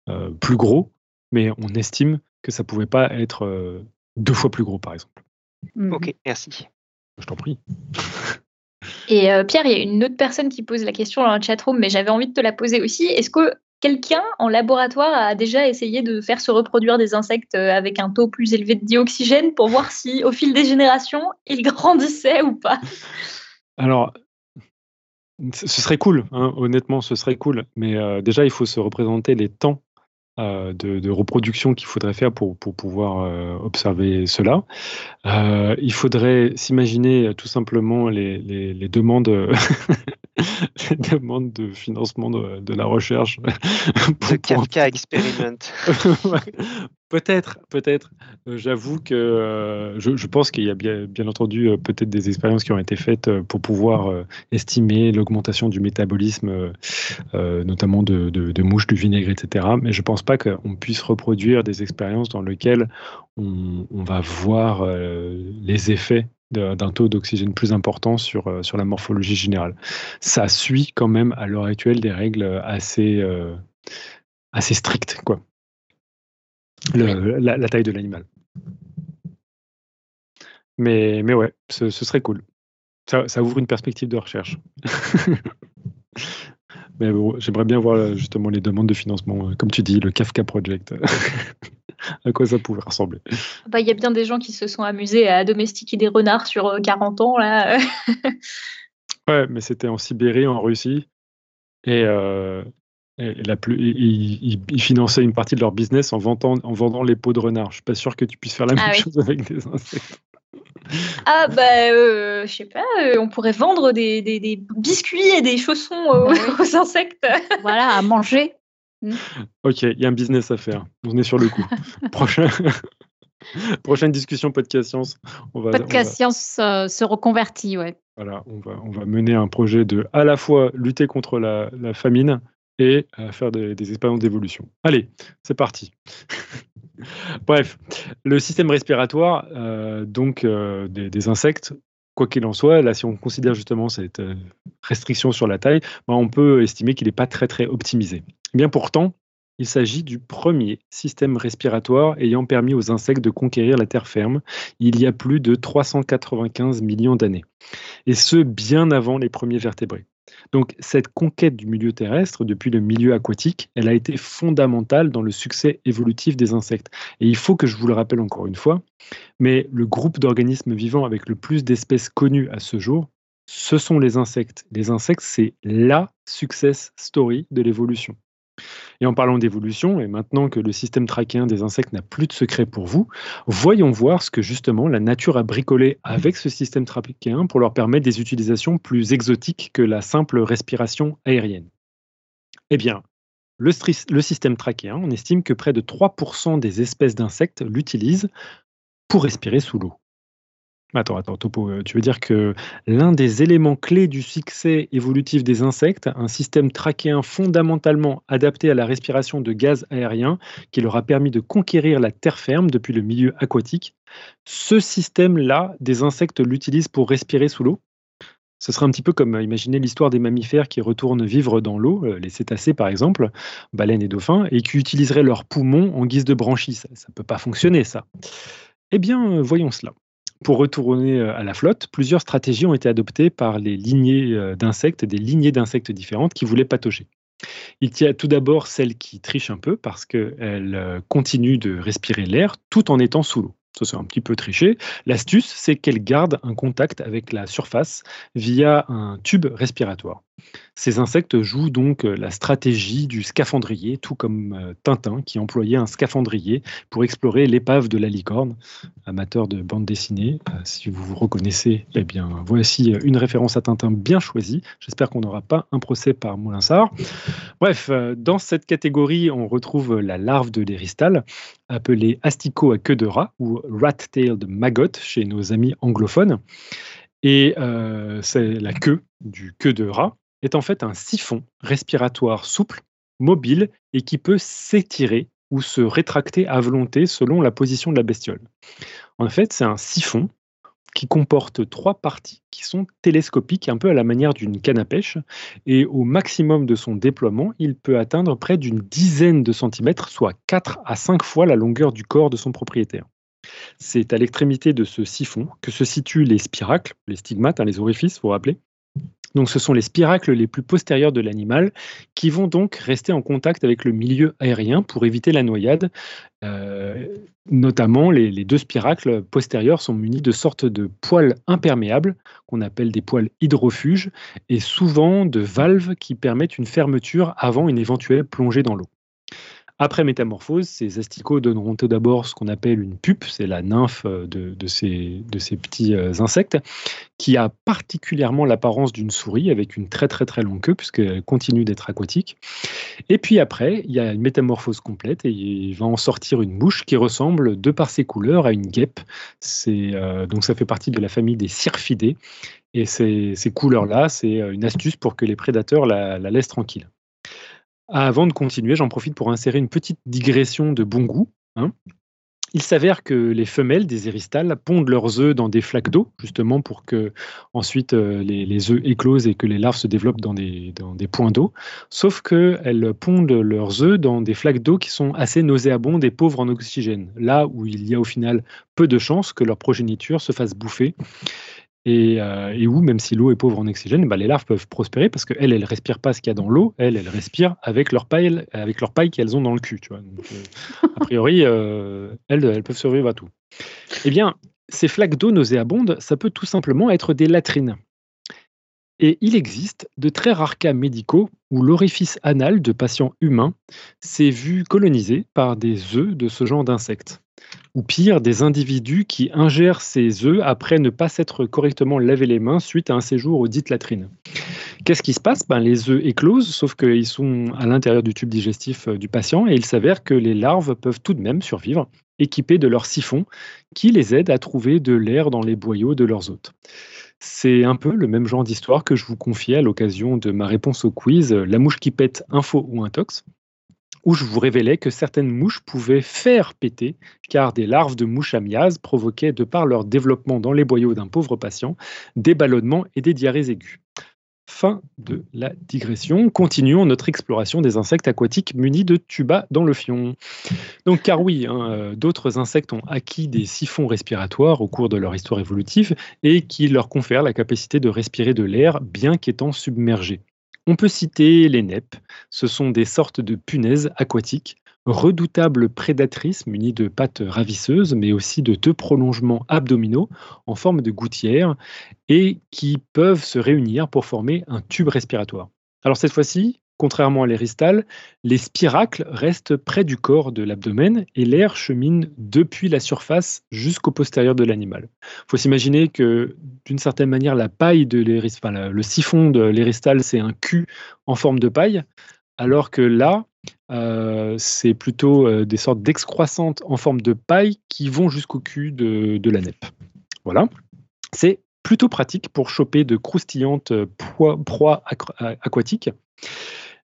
euh, plus gros, mais on estime que ça ne pouvait pas être euh, deux fois plus gros, par exemple. Mmh. Ok, merci. Je t'en prie. Et euh, Pierre, il y a une autre personne qui pose la question dans le chatroom, mais j'avais envie de te la poser aussi. Est-ce que quelqu'un en laboratoire a déjà essayé de faire se reproduire des insectes avec un taux plus élevé de dioxygène pour voir si, au fil des générations, ils grandissaient ou pas ? Alors, Ce serait cool, hein, honnêtement, ce serait cool. Mais euh, déjà, il faut se représenter les temps euh, de, de reproduction qu'il faudrait faire pour, pour pouvoir euh, observer cela. Euh, il faudrait s'imaginer tout simplement les, les, les demandes... les demandes de financement de, de la recherche. De Kafka Experiment. Peut-être, peut-être. J'avoue que euh, je, je pense qu'il y a bien, bien entendu euh, peut-être des expériences qui ont été faites euh, pour pouvoir euh, estimer l'augmentation du métabolisme, euh, euh, notamment de, de, de mouches, du vinaigre, et cetera. Mais je ne pense pas qu'on puisse reproduire des expériences dans lesquelles on, on va voir euh, les effets d'un taux d'oxygène plus important sur, sur la morphologie générale. Ça suit quand même à l'heure actuelle des règles assez, euh, assez strictes, quoi. Le, la, la taille de l'animal. Mais, mais ouais, ce, ce serait cool. Ça, ça ouvre une perspective de recherche. Mais bon, j'aimerais bien voir justement les demandes de financement. Comme tu dis, le Kafka Project. À quoi ça pouvait ressembler? Bah, y a bien des gens qui se sont amusés à domestiquer des renards sur quarante ans, là. Ouais, mais c'était en Sibérie, en Russie. Et, euh, et la plus, ils, ils finançaient une partie de leur business en vendant, en vendant les peaux de renards. Je suis pas sûr que tu puisses faire la ah même oui. chose avec des insectes. Ah, bah, euh, je sais pas, euh, on pourrait vendre des, des, des biscuits et des chaussons aux, aux insectes. Voilà, à manger. Mmh. Ok, il y a un business à faire. On est sur le coup. Prochain... Prochaine discussion Podcast Science. On va, Podcast on va... Science euh, se reconvertit, ouais. Voilà, on va, on va mener un projet de à la fois lutter contre la, la famine et euh, faire des, des expériences d'évolution. Allez, c'est parti. Bref, le système respiratoire, euh, donc euh, des, des insectes. Quoi qu'il en soit, là, si on considère justement cette restriction sur la taille, ben on peut estimer qu'il n'est pas très, très optimisé. Et bien pourtant, il s'agit du premier système respiratoire ayant permis aux insectes de conquérir la terre ferme il y a plus de trois cent quatre-vingt-quinze millions d'années. Et ce, bien avant les premiers vertébrés. Donc, cette conquête du milieu terrestre depuis le milieu aquatique, elle a été fondamentale dans le succès évolutif des insectes. Et il faut que je vous le rappelle encore une fois, mais le groupe d'organismes vivants avec le plus d'espèces connues à ce jour, ce sont les insectes. Les insectes, c'est la success story de l'évolution. Et en parlant d'évolution, et maintenant que le système trachéen des insectes n'a plus de secret pour vous, voyons voir ce que justement la nature a bricolé avec ce système trachéen pour leur permettre des utilisations plus exotiques que la simple respiration aérienne. Eh bien, le, le système trachéen, on estime que près de trois pour cent des espèces d'insectes l'utilisent pour respirer sous l'eau. Attends, attends, Topo, tu veux dire que l'un des éléments clés du succès évolutif des insectes, un système trachéen fondamentalement adapté à la respiration de gaz aérien qui leur a permis de conquérir la terre ferme depuis le milieu aquatique, ce système-là, des insectes l'utilisent pour respirer sous l'eau? Ce serait un petit peu comme imaginer l'histoire des mammifères qui retournent vivre dans l'eau, les cétacés par exemple, baleines et dauphins, et qui utiliseraient leurs poumons en guise de branchies. Ça ne peut pas fonctionner, ça. Eh bien, voyons cela. Pour retourner à la flotte, plusieurs stratégies ont été adoptées par les lignées d'insectes, des lignées d'insectes différentes qui voulaient patauger. Il y a tout d'abord celle qui triche un peu parce qu'elle continue de respirer l'air tout en étant sous l'eau. Ça, c'est un petit peu triché. L'astuce, c'est qu'elle garde un contact avec la surface via un tube respiratoire. Ces insectes jouent donc la stratégie du scaphandrier, tout comme Tintin qui employait un scaphandrier pour explorer l'épave de la licorne. Amateur de bande dessinée, si vous vous reconnaissez, eh bien, voici une référence à Tintin bien choisie. J'espère qu'on n'aura pas un procès par Moulinsart. Bref, dans cette catégorie, on retrouve la larve de l'Éristal, appelée asticot à queue de rat ou rat-tailed maggot chez nos amis anglophones. Et euh, c'est la queue du queue de rat est en fait un siphon respiratoire souple, mobile et qui peut s'étirer ou se rétracter à volonté selon la position de la bestiole. En fait, c'est un siphon qui comporte trois parties qui sont télescopiques, un peu à la manière d'une canne à pêche, et au maximum de son déploiement, il peut atteindre près d'une dizaine de centimètres, soit quatre à cinq fois la longueur du corps de son propriétaire. C'est à l'extrémité de ce siphon que se situent les spiracles, les stigmates, hein, les orifices, vous vous rappelez, Donc ce sont les spiracles les plus postérieurs de l'animal qui vont donc rester en contact avec le milieu aérien pour éviter la noyade. Euh, notamment, les, les deux spiracles postérieurs sont munis de sortes de poils imperméables, qu'on appelle des poils hydrofuges, et souvent de valves qui permettent une fermeture avant une éventuelle plongée dans l'eau. Après métamorphose, ces asticots donneront tout d'abord ce qu'on appelle une pupe, c'est la nymphe de, de, ces, de ces petits insectes, qui a particulièrement l'apparence d'une souris avec une très très très longue queue, puisqu'elle continue d'être aquatique. Et puis après, il y a une métamorphose complète et il va en sortir une mouche qui ressemble, de par ses couleurs, à une guêpe. C'est, euh, donc ça fait partie de la famille des Syrphidés. Et ces, ces couleurs-là, c'est une astuce pour que les prédateurs la, la laissent tranquille. Avant de continuer, j'en profite pour insérer une petite digression de bon goût. Hein. Il s'avère que les femelles des éristales pondent leurs œufs dans des flaques d'eau, justement pour que ensuite les, les œufs éclosent et que les larves se développent dans des, dans des points d'eau. Sauf qu'elles pondent leurs œufs dans des flaques d'eau qui sont assez nauséabondes et pauvres en oxygène, là où il y a au final peu de chances que leur progéniture se fasse bouffer. Et, euh, et où, même si l'eau est pauvre en oxygène, bah, les larves peuvent prospérer parce qu'elles, elles ne respirent pas ce qu'il y a dans l'eau, elles, elles respirent avec leur paille, avec leur paille qu'elles ont dans le cul. Tu vois. Donc, euh, a priori, euh, elles, elles peuvent survivre à tout. Eh bien, ces flaques d'eau nauséabondes, ça peut tout simplement être des latrines. Et il existe de très rares cas médicaux où l'orifice anal de patients humains s'est vu colonisé par des œufs de ce genre d'insectes. Ou pire, des individus qui ingèrent ces œufs après ne pas s'être correctement lavé les mains suite à un séjour aux dites latrines. Qu'est-ce qui se passe? Ben, les œufs éclosent, sauf qu'ils sont à l'intérieur du tube digestif du patient et il s'avère que les larves peuvent tout de même survivre, équipées de leurs siphons qui les aident à trouver de l'air dans les boyaux de leurs hôtes. C'est un peu le même genre d'histoire que je vous confiais à l'occasion de ma réponse au quiz « La mouche qui pète, info ou intox ?» où je vous révélais que certaines mouches pouvaient faire péter, car des larves de mouches à miase provoquaient, de par leur développement dans les boyaux d'un pauvre patient, des ballonnements et des diarrhées aiguës. Fin de la digression. Continuons notre exploration des insectes aquatiques munis de tubas dans le fion. Donc, car oui, hein, d'autres insectes ont acquis des siphons respiratoires au cours de leur histoire évolutive et qui leur confèrent la capacité de respirer de l'air, bien qu'étant submergés. On peut citer les neppes, ce sont des sortes de punaises aquatiques, redoutables prédatrices munies de pattes ravisseuses, mais aussi de deux prolongements abdominaux en forme de gouttière et qui peuvent se réunir pour former un tube respiratoire. Alors cette fois-ci, contrairement à l'éristal, les spiracles restent près du corps de l'abdomen et l'air chemine depuis la surface jusqu'au postérieur de l'animal. Il faut s'imaginer que, d'une certaine manière, la paille de l'éristal, enfin, le siphon de l'éristal, c'est un cul en forme de paille, alors que là, euh, c'est plutôt euh, des sortes d'excroissantes en forme de paille qui vont jusqu'au cul de, de la nappe. Voilà, c'est plutôt pratique pour choper de croustillantes proies aquatiques.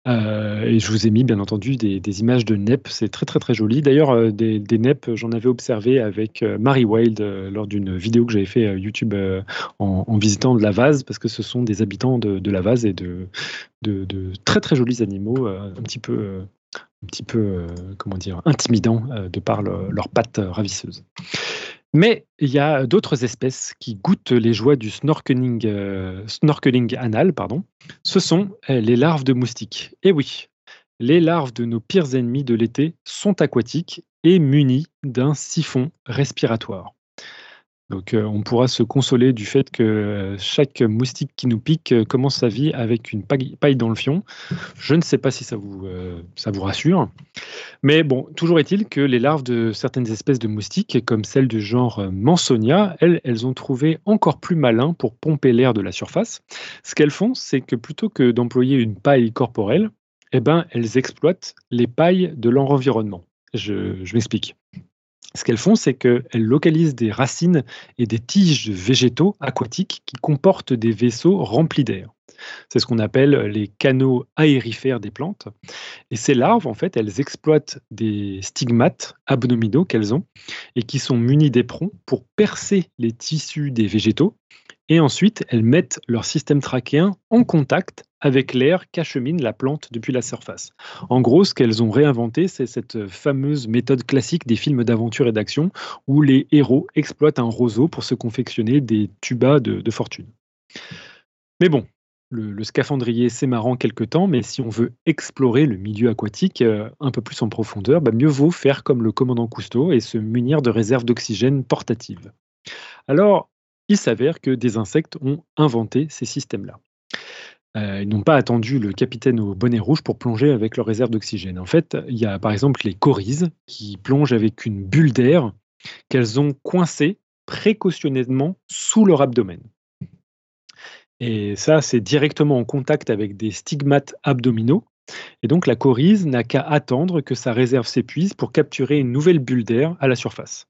Euh, et je vous ai mis bien entendu des, des images de neppes, c'est très très très joli. D'ailleurs, euh, des, des neppes, j'en avais observé avec euh, Marie Wilde euh, lors d'une vidéo que j'avais fait euh, YouTube euh, en, en visitant de la vase, parce que ce sont des habitants de, de la vase et de, de, de très très jolis animaux, euh, un petit peu, euh, un petit peu euh, comment dire, intimidants euh, de par le, leurs pattes ravisseuses. Mais il y a d'autres espèces qui goûtent les joies du snorkeling, euh, snorkeling anal. Pardon. Ce sont les larves de moustiques. Et oui, les larves de nos pires ennemis de l'été sont aquatiques et munies d'un siphon respiratoire. Donc euh, on pourra se consoler du fait que euh, chaque moustique qui nous pique euh, commence sa vie avec une paille dans le fion. Je ne sais pas si ça vous, euh, ça vous rassure. Mais bon, toujours est-il que les larves de certaines espèces de moustiques, comme celles du genre euh, Mansonia, elles, elles ont trouvé encore plus malin pour pomper l'air de la surface. Ce qu'elles font, c'est que plutôt que d'employer une paille corporelle, eh ben, elles exploitent les pailles de leur environnement. Je, je m'explique. Ce qu'elles font, c'est qu'elles localisent des racines et des tiges végétaux aquatiques qui comportent des vaisseaux remplis d'air. C'est ce qu'on appelle les canaux aérifères des plantes. Et ces larves, en fait, elles exploitent des stigmates abdominaux qu'elles ont et qui sont munis d'éperons pour percer les tissus des végétaux. Et ensuite, elles mettent leur système trachéen en contact avec l'air qu'achemine la plante depuis la surface. En gros, ce qu'elles ont réinventé, c'est cette fameuse méthode classique des films d'aventure et d'action où les héros exploitent un roseau pour se confectionner des tubas de, de fortune. Mais bon, le, le scaphandrier, c'est marrant quelque temps, mais si on veut explorer le milieu aquatique euh, un peu plus en profondeur, bah mieux vaut faire comme le commandant Cousteau et se munir de réserves d'oxygène portatives. Alors, il s'avère que des insectes ont inventé ces systèmes-là. Euh, ils n'ont pas attendu le capitaine au bonnet rouge pour plonger avec leur réserve d'oxygène. En fait, il y a par exemple les corises qui plongent avec une bulle d'air qu'elles ont coincée précautionneusement sous leur abdomen. Et ça, c'est directement en contact avec des stigmates abdominaux. Et donc, la corise n'a qu'à attendre que sa réserve s'épuise pour capturer une nouvelle bulle d'air à la surface.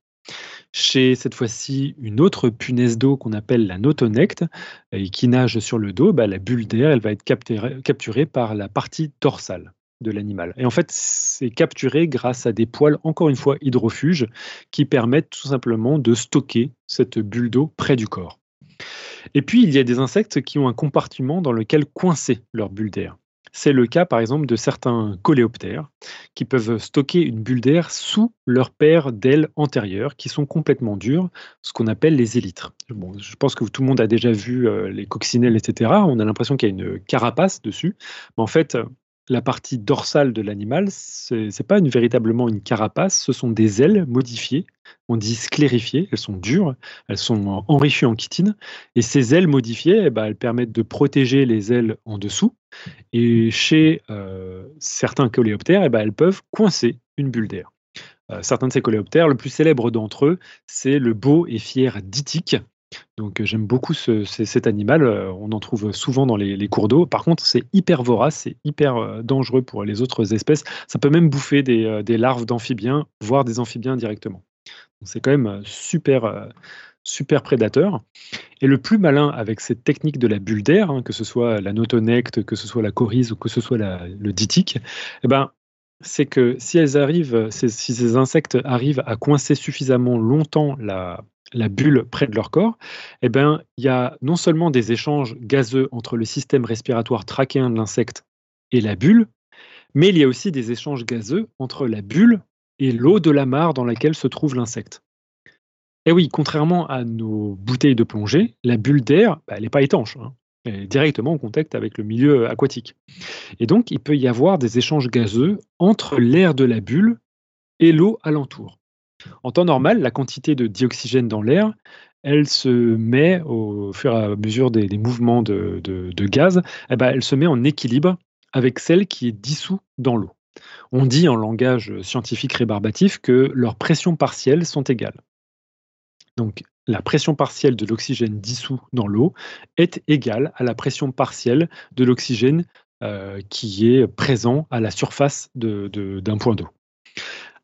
Chez, cette fois-ci, une autre punaise d'eau qu'on appelle la notonecte, et qui nage sur le dos, bah, la bulle d'air, elle va être capturée, capturée par la partie dorsale de l'animal. Et en fait, c'est capturé grâce à des poils, encore une fois, hydrofuges, qui permettent tout simplement de stocker cette bulle d'eau près du corps. Et puis, il y a des insectes qui ont un compartiment dans lequel coincer leur bulle d'air. C'est le cas, par exemple, de certains coléoptères qui peuvent stocker une bulle d'air sous leur paire d'ailes antérieures qui sont complètement dures, ce qu'on appelle les élytres. Bon, je pense que tout le monde a déjà vu euh, les coccinelles, et cetera. On a l'impression qu'il y a une carapace dessus. Mais en fait, la partie dorsale de l'animal, ce n'est pas une, véritablement une carapace, ce sont des ailes modifiées. On dit sclérifiées, elles sont dures, elles sont enrichies en chitine. Et ces ailes modifiées, eh ben, elles permettent de protéger les ailes en dessous. Et chez euh, certains coléoptères, eh ben, elles peuvent coincer une bulle d'air. Euh, certains de ces coléoptères, le plus célèbre d'entre eux, c'est le beau et fier dytique. Donc j'aime beaucoup ce, cet animal, on en trouve souvent dans les, les cours d'eau. Par contre, c'est hyper vorace, c'est hyper dangereux pour les autres espèces. Ça peut même bouffer des, des larves d'amphibiens, voire des amphibiens directement. Donc, c'est quand même super, super prédateur. Et le plus malin avec cette technique de la bulle d'air, hein, que ce soit la notonecte, que ce soit la coryse ou que ce soit la, le dytique, eh ben, c'est que si, elles arrivent, si ces insectes arrivent à coincer suffisamment longtemps la... la bulle près de leur corps, eh ben, il y a non seulement des échanges gazeux entre le système respiratoire trachéen de l'insecte et la bulle, mais il y a aussi des échanges gazeux entre la bulle et l'eau de la mare dans laquelle se trouve l'insecte. Et oui, contrairement à nos bouteilles de plongée, la bulle d'air, bah, elle n'est pas étanche, hein. Elle est directement en contact avec le milieu aquatique. Et donc, il peut y avoir des échanges gazeux entre l'air de la bulle et l'eau alentour. En temps normal, la quantité de dioxygène dans l'air, elle se met, au fur et à mesure des, des mouvements de, de, de gaz, eh ben, elle se met en équilibre avec celle qui est dissoute dans l'eau. On dit en langage scientifique rébarbatif que leurs pressions partielles sont égales. Donc, la pression partielle de l'oxygène dissous dans l'eau est égale à la pression partielle de l'oxygène euh, qui est présent à la surface de, de, d'un point d'eau.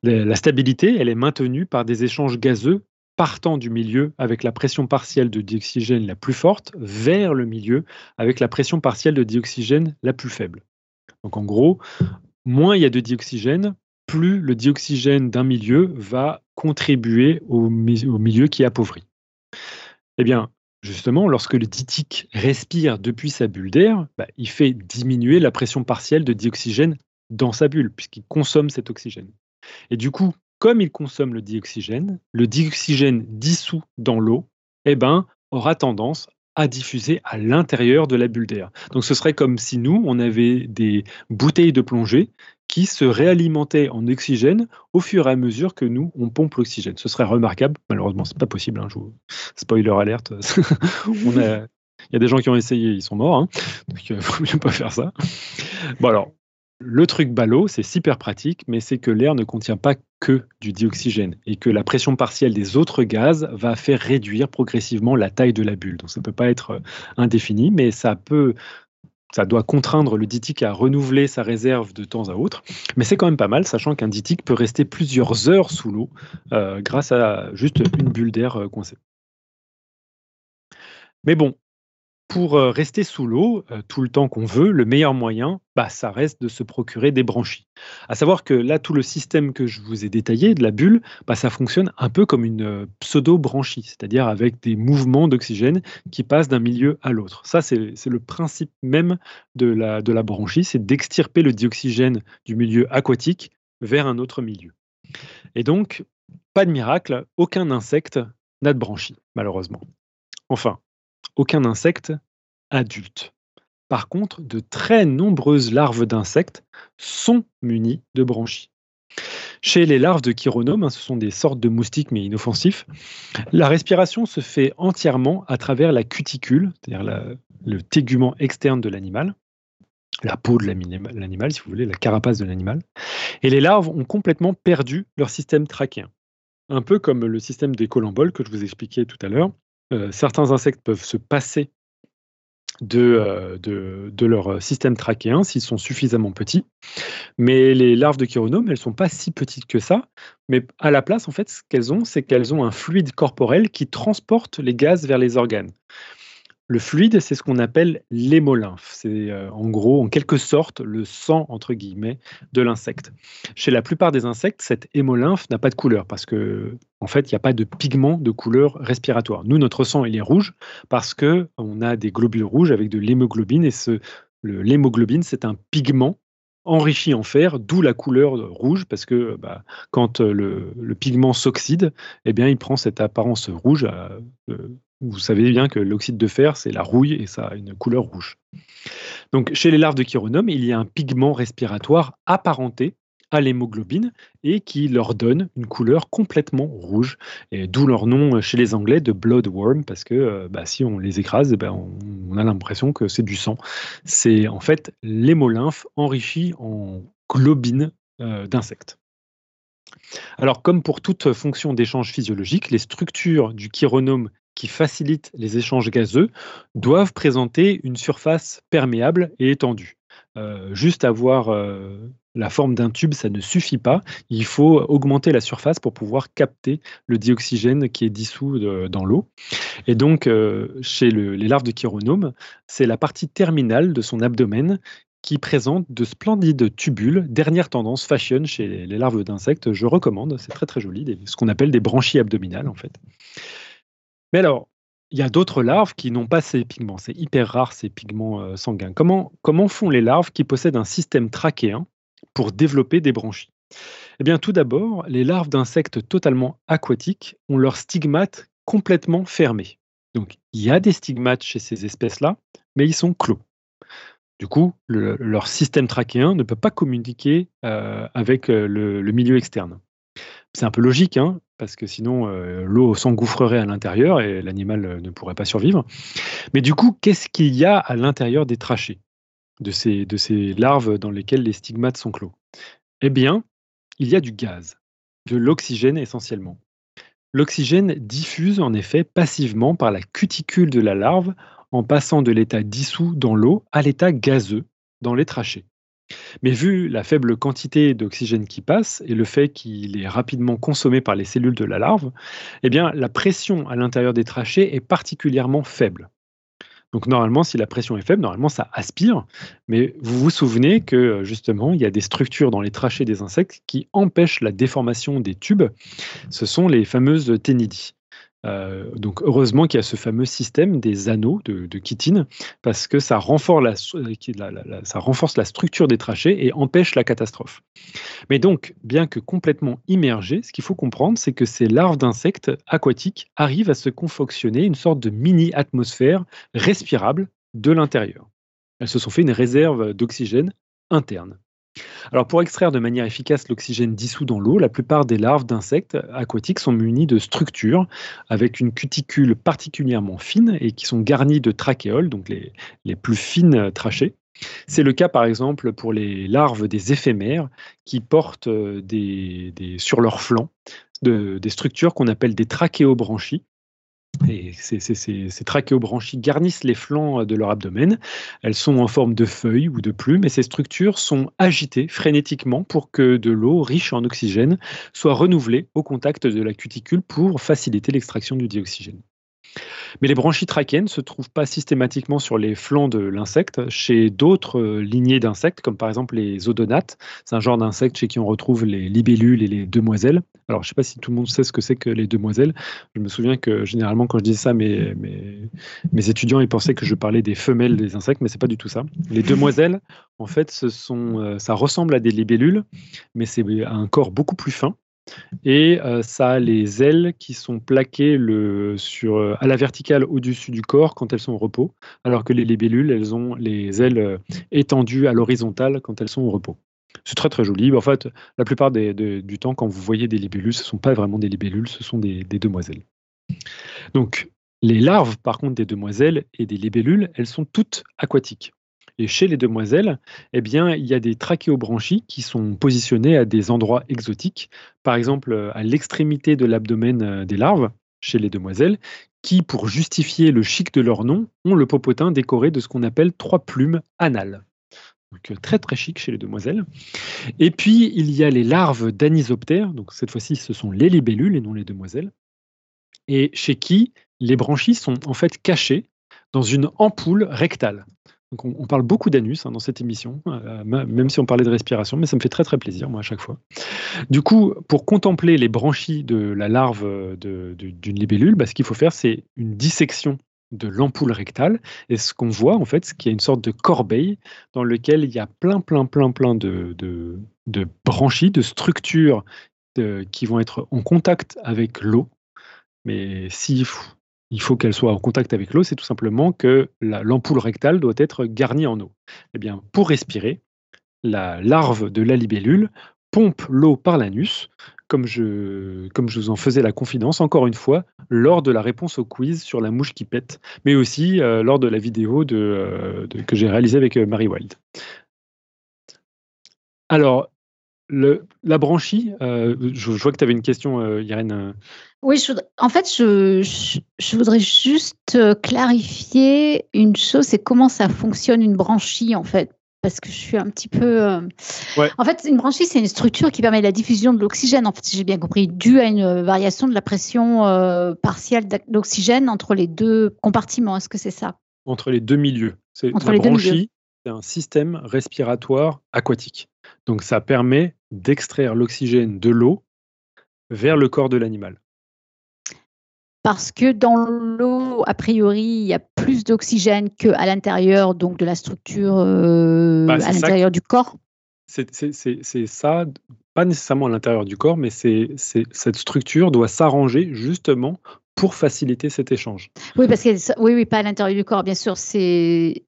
La stabilité, elle est maintenue par des échanges gazeux partant du milieu avec la pression partielle de dioxygène la plus forte vers le milieu avec la pression partielle de dioxygène la plus faible. Donc en gros, moins il y a de dioxygène, plus le dioxygène d'un milieu va contribuer au, mi- au milieu qui est appauvri. Eh bien, justement, lorsque le dytique respire depuis sa bulle d'air, bah, il fait diminuer la pression partielle de dioxygène dans sa bulle puisqu'il consomme cet oxygène. Et du coup, comme il consomme le dioxygène, le dioxygène dissous dans l'eau eh ben, aura tendance à diffuser à l'intérieur de la bulle d'air. Donc ce serait comme si nous, on avait des bouteilles de plongée qui se réalimentaient en oxygène au fur et à mesure que nous, on pompe l'oxygène. Ce serait remarquable. Malheureusement, ce n'est pas possible. Hein, je vous... Spoiler alerte. on a... Il y a des gens qui ont essayé, ils sont morts. Hein. Donc il ne faut mieux pas faire ça. Bon alors... Le truc ballot, c'est super pratique, mais c'est que l'air ne contient pas que du dioxygène et que la pression partielle des autres gaz va faire réduire progressivement la taille de la bulle. Donc ça ne peut pas être indéfini, mais ça peut, ça doit contraindre le dytique à renouveler sa réserve de temps à autre. Mais c'est quand même pas mal, sachant qu'un dytique peut rester plusieurs heures sous l'eau euh, grâce à juste une bulle d'air euh, coincée. Mais bon. Pour rester sous l'eau euh, tout le temps qu'on veut, le meilleur moyen, bah, ça reste de se procurer des branchies. À savoir que là, tout le système que je vous ai détaillé de la bulle, bah, ça fonctionne un peu comme une euh, pseudo-branchie, c'est-à-dire avec des mouvements d'oxygène qui passent d'un milieu à l'autre. Ça, c'est, c'est le principe même de la, de la branchie, c'est d'extirper le dioxygène du milieu aquatique vers un autre milieu. Et donc, pas de miracle, aucun insecte n'a de branchie, malheureusement. Enfin, aucun insecte adulte. Par contre, de très nombreuses larves d'insectes sont munies de branchies. Chez les larves de chironomes, hein, ce sont des sortes de moustiques mais inoffensifs, la respiration se fait entièrement à travers la cuticule, c'est-à-dire le tégument externe de l'animal, la peau de l'animal, si vous voulez, la carapace de l'animal. Et les larves ont complètement perdu leur système trachéen. Un peu comme le système des collemboles que je vous expliquais tout à l'heure. Euh, certains insectes peuvent se passer de, euh, de, de leur système trachéen s'ils sont suffisamment petits. Mais les larves de chironome, elles ne sont pas si petites que ça. Mais à la place, en fait, ce qu'elles ont, c'est qu'elles ont un fluide corporel qui transporte les gaz vers les organes. Le fluide, c'est ce qu'on appelle l'hémolymphe. C'est euh, en gros, en quelque sorte, le sang, entre guillemets, de l'insecte. Chez la plupart des insectes, cet hémolymphe n'a pas de couleur parce que, en fait, il n'y a pas de pigment de couleur respiratoire. Nous, notre sang, il est rouge parce qu'on a des globules rouges avec de l'hémoglobine et ce, le, l'hémoglobine, c'est un pigment enrichi en fer, d'où la couleur rouge, parce que bah, quand le, le pigment s'oxyde, eh bien, il prend cette apparence rouge. À, euh, vous savez bien que l'oxyde de fer, c'est la rouille et ça a une couleur rouge. Donc, chez les larves de chironome, il y a un pigment respiratoire apparenté à l'hémoglobine et qui leur donne une couleur complètement rouge, et d'où leur nom chez les Anglais de bloodworm, parce que bah, si on les écrase, bah, on a l'impression que c'est du sang. C'est en fait l'hémolymphe enrichi en globine euh, d'insectes. Alors, comme pour toute fonction d'échange physiologique, les structures du chironome qui facilitent les échanges gazeux doivent présenter une surface perméable et étendue. Euh, juste avoir euh, la forme d'un tube, ça ne suffit pas. Il faut augmenter la surface pour pouvoir capter le dioxygène qui est dissous de, dans l'eau. Et donc, euh, chez le, les larves de chironome, c'est la partie terminale de son abdomen qui présente de splendides tubules, dernière tendance fashion chez les larves d'insectes, je recommande, c'est très très joli, des, ce qu'on appelle des branchies abdominales en fait. Mais alors, il y a d'autres larves qui n'ont pas ces pigments, c'est hyper rare ces pigments euh, sanguins. Comment, comment font les larves qui possèdent un système trachéen pour développer des branchies? Eh bien tout d'abord, les larves d'insectes totalement aquatiques ont leurs stigmates complètement fermés. Donc il y a des stigmates chez ces espèces-là, mais ils sont clos. Du coup, le, leur système trachéen ne peut pas communiquer euh, avec le, le milieu externe. C'est un peu logique, hein, parce que sinon euh, l'eau s'engouffrerait à l'intérieur et l'animal ne pourrait pas survivre. Mais du coup, qu'est-ce qu'il y a à l'intérieur des trachées, de ces, de ces larves dans lesquelles les stigmates sont clos? Eh bien, il y a du gaz, de l'oxygène essentiellement. L'oxygène diffuse en effet passivement par la cuticule de la larve en passant de l'état dissous dans l'eau à l'état gazeux dans les trachées. Mais vu la faible quantité d'oxygène qui passe et le fait qu'il est rapidement consommé par les cellules de la larve, eh bien, la pression à l'intérieur des trachées est particulièrement faible. Donc normalement, si la pression est faible, normalement ça aspire, mais vous vous souvenez que justement, il y a des structures dans les trachées des insectes qui empêchent la déformation des tubes. Ce sont les fameuses ténidies. Euh, donc heureusement qu'il y a ce fameux système des anneaux de, de chitine parce que ça renforce la, la, la, ça renforce la structure des trachées et empêche la catastrophe. Mais donc, bien que complètement immergées, ce qu'il faut comprendre, c'est que ces larves d'insectes aquatiques arrivent à se confectionner une sorte de mini-atmosphère respirable de l'intérieur. Elles se sont fait une réserve d'oxygène interne. Alors pour extraire de manière efficace l'oxygène dissous dans l'eau, la plupart des larves d'insectes aquatiques sont munies de structures avec une cuticule particulièrement fine et qui sont garnies de trachéoles, donc les, les plus fines trachées. C'est le cas par exemple pour les larves des éphémères qui portent des, des, sur leur flanc de, des structures qu'on appelle des trachéobranchies. Et ces, ces, ces, ces trachéobranchies garnissent les flancs de leur abdomen. Elles sont en forme de feuilles ou de plumes et ces structures sont agitées frénétiquement pour que de l'eau riche en oxygène soit renouvelée au contact de la cuticule pour faciliter l'extraction du dioxygène. Mais les branchies trachéennes ne se trouvent pas systématiquement sur les flancs de l'insecte. Chez d'autres euh, lignées d'insectes, comme par exemple les odonates, c'est un genre d'insecte chez qui on retrouve les libellules et les demoiselles. Alors, je ne sais pas si tout le monde sait ce que c'est que les demoiselles. Je me souviens que généralement, quand je disais ça, mes, mes, mes étudiants ils pensaient que je parlais des femelles des insectes, mais ce n'est pas du tout ça. Les demoiselles, en fait, ce sont, euh, ça ressemble à des libellules, mais c'est un corps beaucoup plus fin. et euh, ça a les ailes qui sont plaquées le, sur, euh, à la verticale au-dessus du corps quand elles sont au repos, alors que les libellules, elles ont les ailes euh, étendues à l'horizontale quand elles sont au repos. C'est très très joli. En fait, la plupart des, de, du temps, quand vous voyez des libellules, ce ne sont pas vraiment des libellules, ce sont des, des demoiselles. Donc, les larves, par contre, des demoiselles et des libellules, elles sont toutes aquatiques. Et chez les demoiselles, eh bien, il y a des trachéobranchies qui sont positionnées à des endroits exotiques, par exemple à l'extrémité de l'abdomen des larves, chez les demoiselles, qui, pour justifier le chic de leur nom, ont le popotin décoré de ce qu'on appelle trois plumes anales. Donc très très chic chez les demoiselles. Et puis, il y a les larves d'anisoptères, donc cette fois-ci, ce sont les libellules et non les demoiselles, et chez qui les branchies sont en fait cachées dans une ampoule rectale. Donc on, on parle beaucoup d'anus hein, dans cette émission, euh, même si on parlait de respiration, mais ça me fait très très plaisir moi à chaque fois. Du coup, pour contempler les branchies de la larve d'une libellule, bah, ce qu'il faut faire, c'est une dissection de l'ampoule rectale. Et ce qu'on voit en fait, c'est qu'il y a une sorte de corbeille dans laquelle il y a plein plein plein plein de, de, de branchies, de structures de, qui vont être en contact avec l'eau. Mais s'il faut, il faut qu'elle soit en contact avec l'eau, c'est tout simplement que l'ampoule rectale doit être garnie en eau. Eh bien, pour respirer, la larve de la libellule pompe l'eau par l'anus, comme je, comme je vous en faisais la confidence, encore une fois, lors de la réponse au quiz sur la mouche qui pète, mais aussi euh, lors de la vidéo de, euh, de, que j'ai réalisée avec euh, Marie Wilde. Alors, Le, la branchie, euh, je, je vois que tu avais une question, euh, Irène. Oui, je voudrais, en fait, je, je, je voudrais juste clarifier une chose, c'est comment ça fonctionne une branchie, en fait, parce que je suis un petit peu... Euh... Ouais. En fait, une branchie, c'est une structure qui permet la diffusion de l'oxygène, en fait, j'ai bien compris, due à une variation de la pression euh, partielle d'oxygène entre les deux compartiments, est-ce que c'est ça? Entre les deux milieux. C'est entre la les branchie, deux milieux. C'est un système respiratoire aquatique. Donc, ça permet d'extraire l'oxygène de l'eau vers le corps de l'animal. Parce que dans l'eau, a priori, il y a plus d'oxygène qu'à l'intérieur donc de la structure, euh, bah, à l'intérieur du corps. C'est, c'est, c'est, c'est ça, pas nécessairement à l'intérieur du corps, mais c'est, c'est, cette structure doit s'arranger justement pour faciliter cet échange. Oui, parce que, oui, oui, pas à l'intérieur du corps, bien sûr, c'est...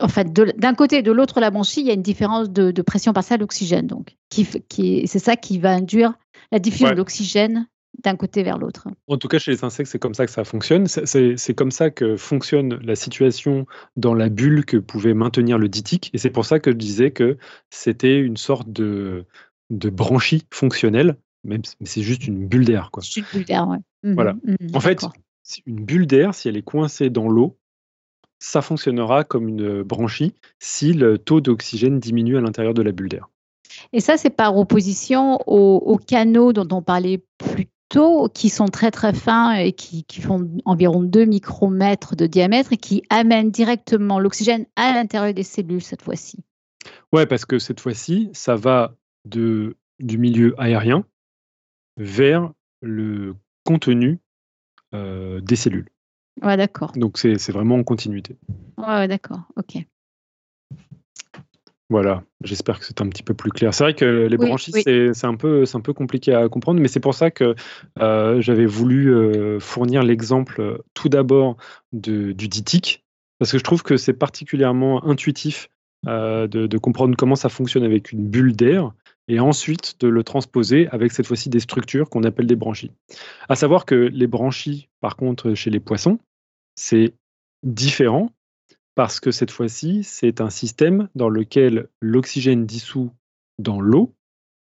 En fait, d'un côté et de l'autre, la branchie, il y a une différence de, de pression partielle d'oxygène. Donc, qui, qui, c'est ça qui va induire la diffusion ouais. de l'oxygène d'un côté vers l'autre. En tout cas, chez les insectes, c'est comme ça que ça fonctionne. C'est, c'est comme ça que fonctionne la situation dans la bulle que pouvait maintenir le dytique. Et c'est pour ça que je disais que c'était une sorte de, de branchie fonctionnelle, même si c'est juste une bulle d'air. Quoi. Juste une bulle d'air, oui. Mmh, voilà. Mmh, en fait, une bulle d'air, si elle est coincée dans l'eau, ça fonctionnera comme une branchie si le taux d'oxygène diminue à l'intérieur de la bulle d'air. Et ça, c'est par opposition aux, aux canaux dont on parlait plus tôt, qui sont très très fins et qui, qui font environ deux micromètres de diamètre et qui amènent directement l'oxygène à l'intérieur des cellules cette fois-ci. Oui, parce que cette fois-ci, ça va de, du milieu aérien vers le contenu euh, des cellules. Ouais, d'accord. Donc, c'est, c'est vraiment en continuité. Ouais, ouais, d'accord. OK. Voilà. J'espère que c'est un petit peu plus clair. C'est vrai que les oui, branchies, oui. C'est, c'est, un peu, c'est un peu compliqué à comprendre, mais c'est pour ça que euh, j'avais voulu euh, fournir l'exemple euh, tout d'abord de, du dytique, parce que je trouve que c'est particulièrement intuitif euh, de, de comprendre comment ça fonctionne avec une bulle d'air et ensuite de le transposer avec cette fois-ci des structures qu'on appelle des branchies. À savoir que les branchies, par contre, chez les poissons, c'est différent parce que cette fois-ci, c'est un système dans lequel l'oxygène dissous dans l'eau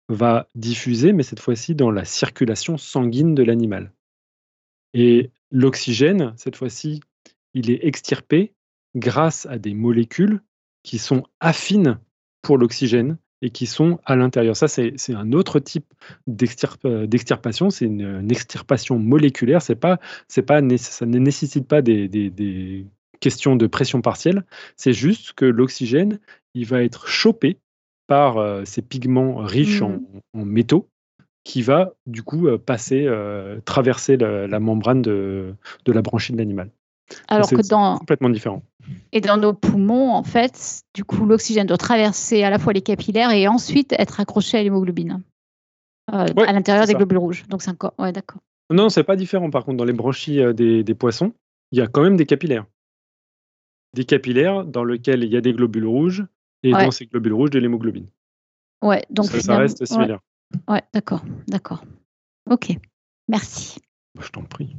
va diffuser, mais cette fois-ci dans la circulation sanguine de l'animal. Et l'oxygène, cette fois-ci, il est extirpé grâce à des molécules qui sont affines pour l'oxygène et qui sont à l'intérieur. Ça, c'est, c'est un autre type d'extirp, d'extirpation, c'est une, une extirpation moléculaire, c'est pas, c'est pas, ça ne nécessite pas des, des, des questions de pression partielle, c'est juste que l'oxygène, il va être chopé par euh, ces pigments riches mmh. en, en métaux, qui va du coup passer, euh, traverser la, la membrane de, de la branchie de l'animal. Alors c'est, que dans... c'est complètement différent. Et dans nos poumons, en fait, du coup, l'oxygène doit traverser à la fois les capillaires et ensuite être accroché à l'hémoglobine. euh, ouais, à l'intérieur des ça. globules rouges. Donc c'est un corps. Ouais, d'accord. Non, c'est pas différent. Par contre, dans les branchies euh, des, des poissons, il y a quand même des capillaires. Des capillaires dans lesquels il y a des globules rouges et ouais. dans ces globules rouges de l'hémoglobine. Ouais, donc ça, ça reste similaire. Ouais, ouais, d'accord, d'accord. Ok, merci. Je t'en prie.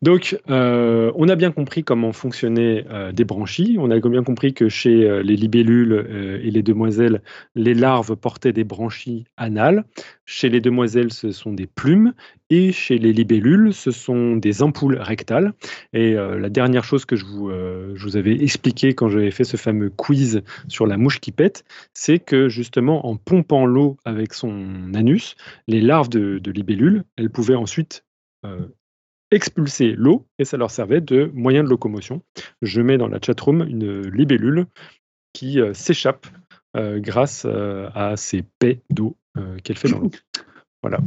Donc, euh, on a bien compris comment fonctionnaient euh, des branchies. On a bien compris que chez euh, les libellules euh, et les demoiselles, les larves portaient des branchies anales. Chez les demoiselles, ce sont des plumes. Et chez les libellules, ce sont des ampoules rectales. Et euh, la dernière chose que je vous, euh, je vous avais expliqué quand j'avais fait ce fameux quiz sur la mouche qui pète, c'est que justement, en pompant l'eau avec son anus, les larves de, de libellules, elles pouvaient ensuite euh, expulser l'eau et ça leur servait de moyen de locomotion. Je mets dans la chatroom une libellule qui euh, s'échappe euh, grâce euh, à ces pets d'eau euh, qu'elle fait dans l'eau. Voilà,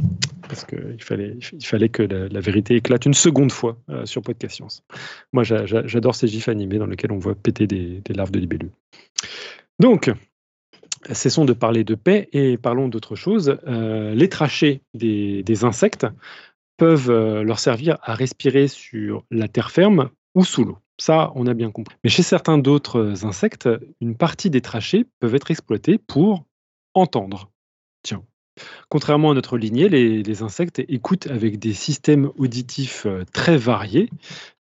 parce qu'il fallait, il fallait que la, la vérité éclate une seconde fois euh, sur Podcast Science. Moi, j'a, j'a, j'adore ces gifs animés dans lesquels on voit péter des, des larves de libellules. Donc, cessons de parler de paix et parlons d'autre chose. Euh, les trachées des, des insectes peuvent euh, leur servir à respirer sur la terre ferme ou sous l'eau. Ça, on a bien compris. Mais chez certains d'autres insectes, une partie des trachées peuvent être exploitées pour entendre. Tiens. Contrairement à notre lignée, les, les insectes écoutent avec des systèmes auditifs très variés.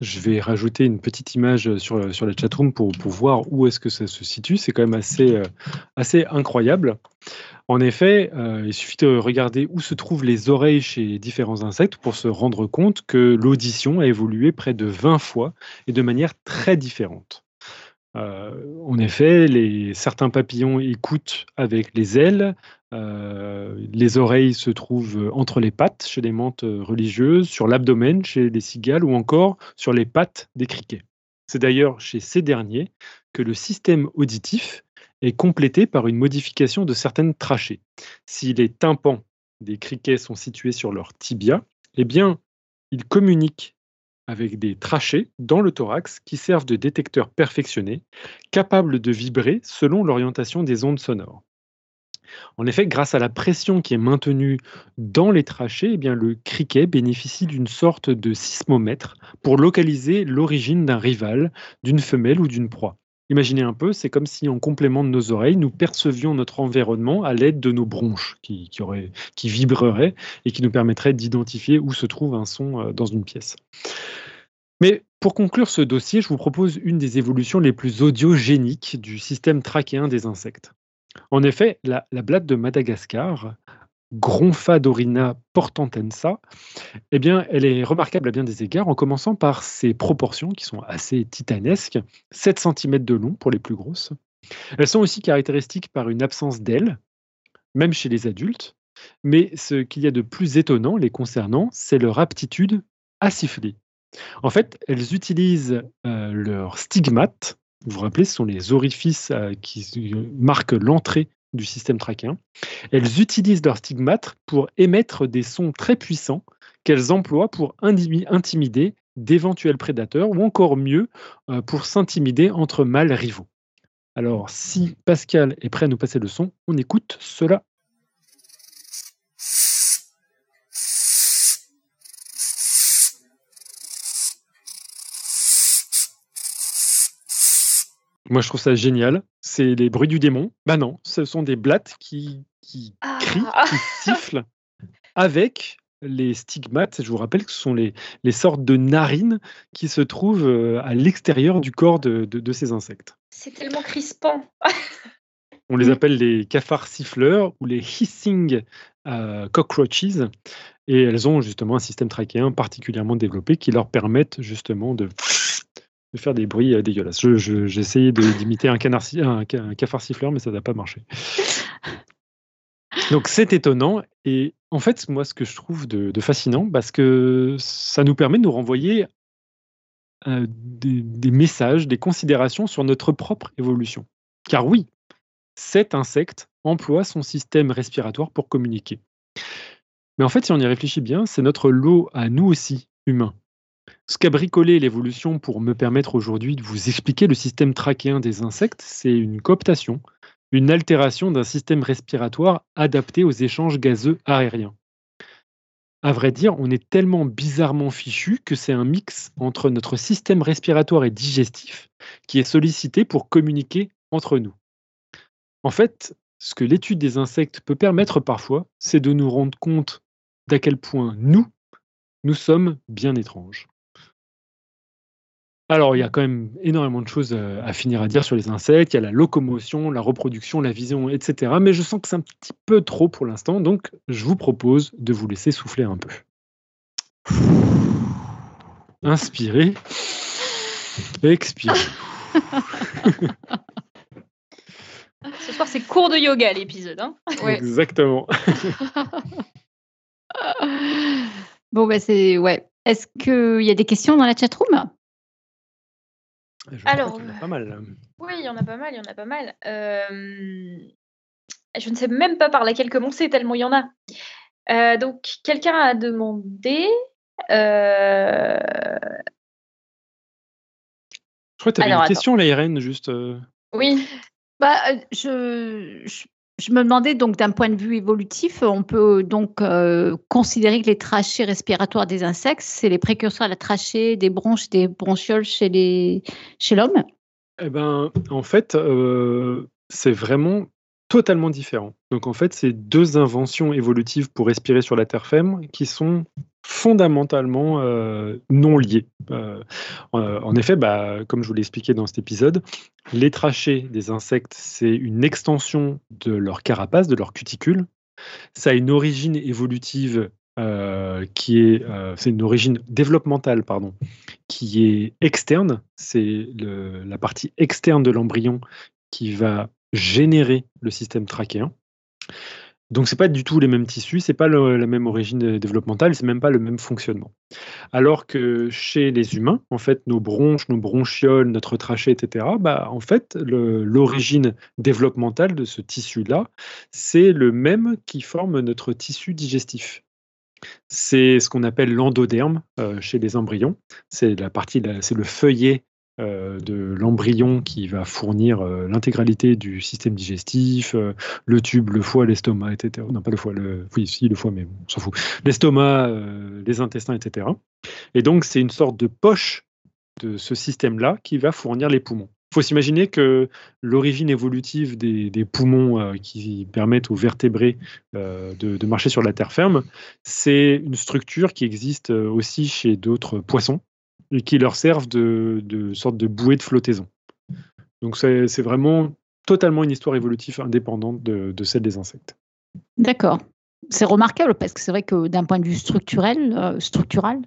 Je vais rajouter une petite image sur, sur la chatroom pour, pour voir où est-ce que ça se situe. C'est quand même assez, assez incroyable. En effet, euh, il suffit de regarder où se trouvent les oreilles chez différents insectes pour se rendre compte que l'audition a évolué près de vingt fois et de manière très différente. Euh, en effet, les, certains papillons écoutent avec les ailes, euh, les oreilles se trouvent entre les pattes chez les menthes religieuses, sur l'abdomen chez les cigales ou encore sur les pattes des criquets. C'est d'ailleurs chez ces derniers que le système auditif est complété par une modification de certaines trachées. Si les tympans des criquets sont situés sur leur tibia, eh bien, ils communiquent avec des trachées dans le thorax qui servent de détecteurs perfectionnés, capables de vibrer selon l'orientation des ondes sonores. En effet, grâce à la pression qui est maintenue dans les trachées, eh bien, le criquet bénéficie d'une sorte de sismomètre pour localiser l'origine d'un rival, d'une femelle ou d'une proie. Imaginez un peu, c'est comme si en complément de nos oreilles, nous percevions notre environnement à l'aide de nos bronches qui, qui, auraient, qui vibreraient et qui nous permettraient d'identifier où se trouve un son dans une pièce. Mais pour conclure ce dossier, je vous propose une des évolutions les plus audiogéniques du système trachéen des insectes. En effet, la, la blatte de Madagascar, Gronfadorina portentensa, eh bien, elle est remarquable à bien des égards, en commençant par ses proportions qui sont assez titanesques, sept centimètres de long pour les plus grosses. Elles sont aussi caractéristiques par une absence d'ailes, même chez les adultes, mais ce qu'il y a de plus étonnant les concernant, c'est leur aptitude à siffler. En fait, elles utilisent euh, leurs stigmates, vous vous rappelez, ce sont les orifices euh, qui marquent l'entrée du système trachéen. Elles utilisent leurs stigmates pour émettre des sons très puissants qu'elles emploient pour intimider d'éventuels prédateurs ou encore mieux pour s'intimider entre mâles rivaux. Alors, si Pascal est prêt à nous passer le son, on écoute cela. Moi, je trouve ça génial. C'est les bruits du démon. Bah non, ce sont des blattes qui, qui ah. crient, qui sifflent avec les stigmates. Je vous rappelle que ce sont les, les sortes de narines qui se trouvent à l'extérieur du corps de, de, de ces insectes. C'est tellement crispant. On les appelle les cafards siffleurs ou les hissing euh, cockroaches. Et elles ont justement un système trachéen particulièrement développé qui leur permettent justement de... de faire des bruits dégueulasses. Je, je, j'ai essayé de, d'imiter un, canard, un, un cafard siffleur, mais ça n'a pas marché. Donc c'est étonnant. Et en fait, moi, ce que je trouve de, de fascinant, parce que ça nous permet de nous renvoyer euh, des, des messages, des considérations sur notre propre évolution. Car oui, cet insecte emploie son système respiratoire pour communiquer. Mais en fait, si on y réfléchit bien, c'est notre lot à nous aussi, humains. Ce qu'a bricolé l'évolution pour me permettre aujourd'hui de vous expliquer le système trachéen des insectes, c'est une cooptation, une altération d'un système respiratoire adapté aux échanges gazeux aériens. À vrai dire, on est tellement bizarrement fichu que c'est un mix entre notre système respiratoire et digestif qui est sollicité pour communiquer entre nous. En fait, ce que l'étude des insectes peut permettre parfois, c'est de nous rendre compte d'à quel point nous, nous sommes bien étranges. Alors, il y a quand même énormément de choses à finir à dire sur les insectes. Il y a la locomotion, la reproduction, la vision, et cetera. Mais je sens que c'est un petit peu trop pour l'instant, donc je vous propose de vous laisser souffler un peu. Inspirez. Expirez. Ce soir, c'est cours de yoga, l'épisode. Hein ouais. Exactement. Bon, bah, c'est... Ouais. Est-ce qu'il y a des questions dans la chatroom ? Alors, il y en a pas mal. Oui, il y en a pas mal, il y en a pas mal. Euh, je ne sais même pas par laquelle commencer, tellement il y en a. Euh, donc, quelqu'un a demandé... Euh... Je crois que tu avais une attends. question, là, Irène, juste... Euh... Oui. Bah, je, je, je me demandais, donc, d'un point de vue évolutif, on peut donc euh, considérer que les trachées respiratoires des insectes, c'est les précurseurs à la trachée des bronches, des bronchioles chez les, chez l'homme ? Eh ben, en fait, euh, c'est vraiment totalement différent. Donc, en fait, c'est deux inventions évolutives pour respirer sur la terre ferme qui sont fondamentalement euh, non liés. Euh, en effet, bah, comme je vous l'ai expliqué dans cet épisode, les trachées des insectes, c'est une extension de leur carapace, de leur cuticule. Ça a une origine évolutive euh, qui est, euh, c'est une origine développementale, pardon, qui est externe. C'est le, la partie externe de l'embryon qui va générer le système trachéen. Donc, ce n'est pas du tout les mêmes tissus, ce n'est pas le, la même origine développementale, ce n'est même pas le même fonctionnement. Alors que chez les humains, en fait, nos bronches, nos bronchioles, notre trachée, et cetera, bah, en fait, le, l'origine développementale de ce tissu-là, c'est le même qui forme notre tissu digestif. C'est ce qu'on appelle l'endoderme euh, chez les embryons. C'est la partie, la, c'est le feuillet Euh, de l'embryon qui va fournir euh, l'intégralité du système digestif, euh, le tube, le foie, l'estomac, et cetera. Non, pas le foie, le... oui, si, le foie, mais on s'en fout. L'estomac, euh, les intestins, et cetera. Et donc, c'est une sorte de poche de ce système-là qui va fournir les poumons. Il faut s'imaginer que l'origine évolutive des, des poumons euh, qui permettent aux vertébrés euh, de, de marcher sur la terre ferme, c'est une structure qui existe aussi chez d'autres poissons, et qui leur servent de, de sorte de bouée de flottaison. Donc, c'est, c'est vraiment totalement une histoire évolutive indépendante de, de celle des insectes. D'accord. C'est remarquable, parce que c'est vrai que d'un point de vue structurel, euh, structural,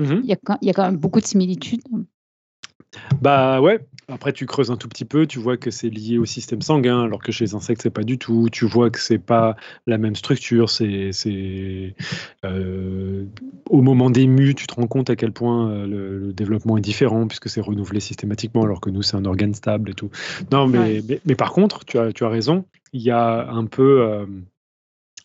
mm-hmm. il y a, il y a quand même beaucoup de similitudes. Bah ouais. Après, tu creuses un tout petit peu, tu vois que c'est lié au système sanguin, alors que chez les insectes, c'est pas du tout. Tu vois que c'est pas la même structure. C'est, c'est euh, au moment des mues, tu te rends compte à quel point le, le développement est différent, puisque c'est renouvelé systématiquement, alors que nous, c'est un organe stable et tout. Non, mais, ouais. mais, mais par contre, tu as, tu as raison, il y a un peu, euh,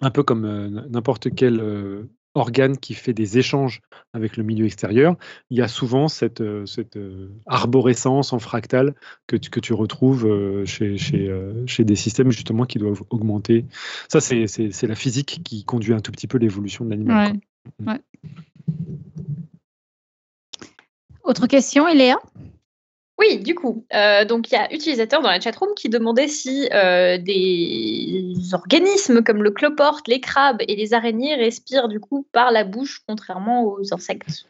un peu comme euh, n'importe quel... Euh, organe qui fait des échanges avec le milieu extérieur, il y a souvent cette, cette arborescence en fractal que tu, que tu retrouves chez, chez, chez des systèmes justement qui doivent augmenter. Ça, c'est, c'est, c'est la physique qui conduit un tout petit peu l'évolution de l'animal. Ouais. Ouais. Autre question, Eléa ? Oui, du coup, euh, donc il y a utilisateur dans la chatroom qui demandait si euh, des organismes comme le cloporte, les crabes et les araignées respirent du coup par la bouche, contrairement aux insectes.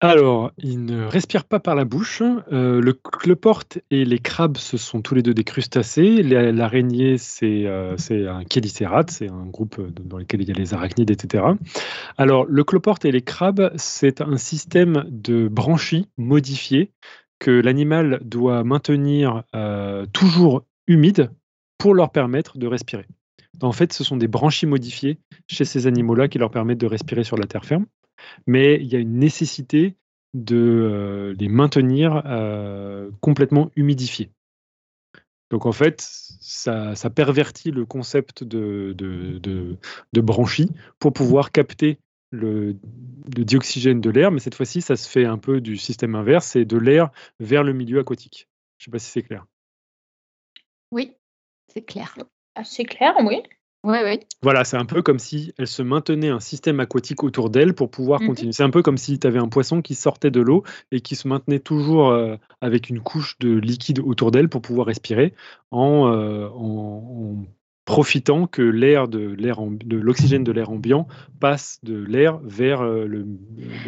Alors, ils ne respirent pas par la bouche. Euh, le cloporte et les crabes, ce sont tous les deux des crustacés. L'araignée, c'est, euh, c'est un chélicérate, c'est un groupe dans lequel il y a les arachnides, et cetera. Alors, le cloporte et les crabes, c'est un système de branchies modifiées que l'animal doit maintenir euh, toujours humide pour leur permettre de respirer. En fait, ce sont des branchies modifiées chez ces animaux-là qui leur permettent de respirer sur la terre ferme, mais il y a une nécessité de euh, les maintenir euh, complètement humidifiés. Donc en fait, ça, ça pervertit le concept de, de, de, de branchie pour pouvoir capter Le, le dioxygène de l'air, mais cette fois-ci, ça se fait un peu du système inverse, c'est de l'air vers le milieu aquatique. Je ne sais pas si c'est clair. Oui. C'est clair. C'est clair, oui. Ouais, ouais. Voilà, c'est un peu comme si elle se maintenait un système aquatique autour d'elle pour pouvoir mm-hmm. continuer. C'est un peu comme si tu avais un poisson qui sortait de l'eau et qui se maintenait toujours euh, avec une couche de liquide autour d'elle pour pouvoir respirer en, euh, en, en profitant que l'air de, l'air amb- de l'oxygène de l'air ambiant passe de l'air vers euh, le,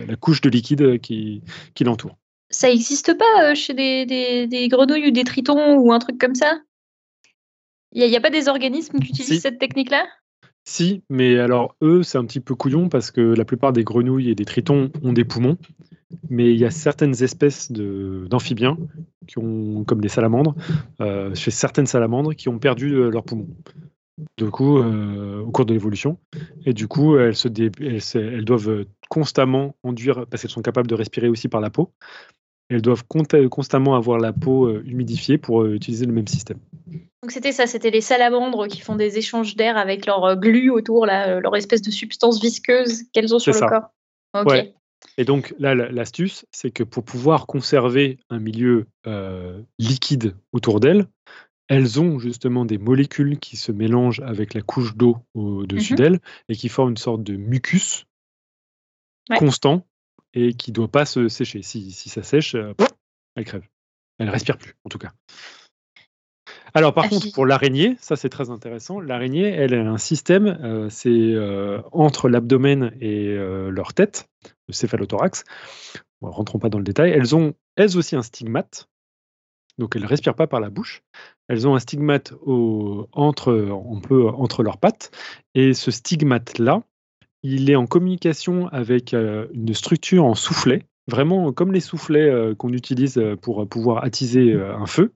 la couche de liquide qui, qui l'entoure. Ça n'existe pas euh, chez des, des, des grenouilles ou des tritons ou un truc comme ça ? Il n'y a, a pas des organismes qui utilisent si. cette technique-là ? Si, mais alors eux, c'est un petit peu couillon parce que la plupart des grenouilles et des tritons ont des poumons, mais il y a certaines espèces de, d'amphibiens, qui ont, comme des salamandres, euh, chez certaines salamandres, qui ont perdu euh, leurs poumons du coup, euh, au cours de l'évolution. Et du coup, elles, se dé, elles, elles doivent constamment enduire, parce qu'elles sont capables de respirer aussi par la peau, elles doivent constamment avoir la peau humidifiée pour utiliser le même système. Donc c'était ça, c'était les salamandres qui font des échanges d'air avec leur glu autour, là, leur espèce de substance visqueuse qu'elles ont sur c'est le ça. corps. Okay. Ouais. Et donc là, l'astuce, c'est que pour pouvoir conserver un milieu euh, liquide autour d'elles, elles ont justement des molécules qui se mélangent avec la couche d'eau au-dessus mm-hmm. d'elles et qui forment une sorte de mucus ouais. constant et qui ne doit pas se sécher. Si, si ça sèche, euh, elle crève. Elle ne respire plus, en tout cas. Alors, par ah, contre, si. pour l'araignée, ça c'est très intéressant, l'araignée, elle, elle a un système, euh, c'est euh, entre l'abdomen et euh, leur tête, le céphalothorax, bon, ne rentrons pas dans le détail, elles ont elles aussi un stigmate, donc elles ne respirent pas par la bouche, elles ont un stigmate au, entre, on peut, entre leurs pattes, et ce stigmate-là, il est en communication avec euh, une structure en soufflet, vraiment comme les soufflets euh, qu'on utilise pour pouvoir attiser euh, un feu.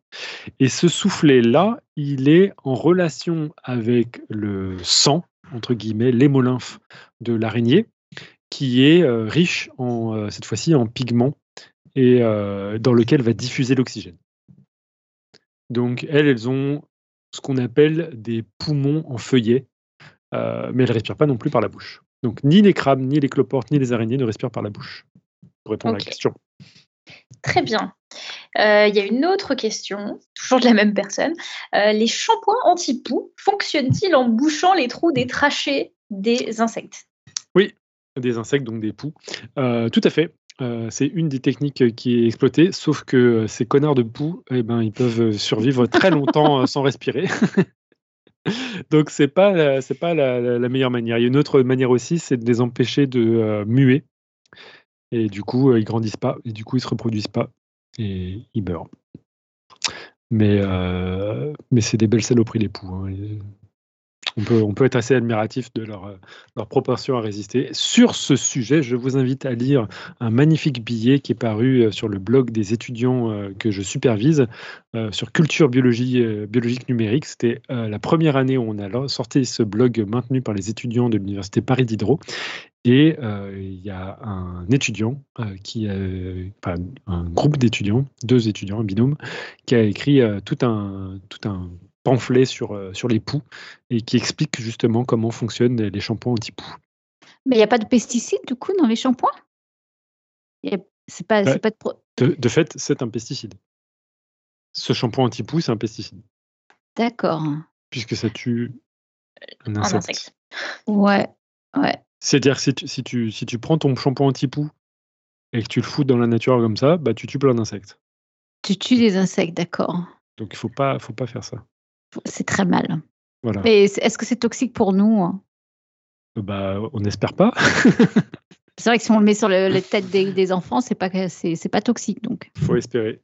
Et ce soufflet-là, il est en relation avec le sang, entre guillemets, l'hémolymphe de l'araignée, qui est euh, riche, en, euh, cette fois-ci, en pigments, et euh, dans lequel va diffuser l'oxygène. Donc, elles, elles ont ce qu'on appelle des poumons en feuillet, euh, mais elles ne respirent pas non plus par la bouche. Donc, ni les crabes, ni les cloportes, ni les araignées ne respirent par la bouche. Pour répondre okay. à la question. Très bien. Il euh, y a une autre question, toujours de la même personne. Euh, les shampoings anti-poux fonctionnent-ils en bouchant les trous des trachées des insectes ? Oui, des insectes, donc des poux. Euh, tout à fait. Euh, c'est une des techniques qui est exploitée, sauf que ces connards de poux, eh ben, ils peuvent survivre très longtemps sans respirer. Donc, c'est pas la, c'est pas la, la, la meilleure manière. Il y a une autre manière aussi, c'est de les empêcher de euh, muer. Et du coup, euh, ils ne grandissent pas, et du coup, ils ne se reproduisent pas, et ils meurent. Mais, euh, mais c'est des belles saloperies, les poux. Hein. On peut, on peut être assez admiratif de leur, leur proportion à résister. Sur ce sujet, je vous invite à lire un magnifique billet qui est paru sur le blog des étudiants euh, que je supervise, euh, sur Culture Biologie, euh, Biologique Numérique. C'était euh, la première année où on a sorti ce blog maintenu par les étudiants de l'Université Paris Diderot. Et il euh, y a un étudiant, euh, qui, euh, enfin, un groupe d'étudiants, deux étudiants, un binôme, qui a écrit euh, tout un, tout un pamphlet sur, euh, sur les poux et qui explique justement comment fonctionnent les shampoings anti-poux. Mais il n'y a pas de pesticides du coup dans les shampoings ? C'est pas, bah, c'est pas de, pro- de, de fait, c'est un pesticide. Ce shampoing anti-poux, c'est un pesticide. D'accord. Puisque ça tue un insecte. Un insecte. Ouais, ouais. C'est-à-dire que si tu, si tu, si tu prends ton shampoing anti-poux et que tu le fous dans la nature comme ça, bah, tu tues plein d'insectes. Tu tues des insectes, d'accord. Donc, il ne faut pas, faut pas faire ça. C'est très mal. Voilà. Mais est-ce que c'est toxique pour nous ? Bah, on n'espère pas. C'est vrai que si on le met sur le, la tête des, des enfants, c'est pas, c'est, c'est pas toxique. Il faut espérer.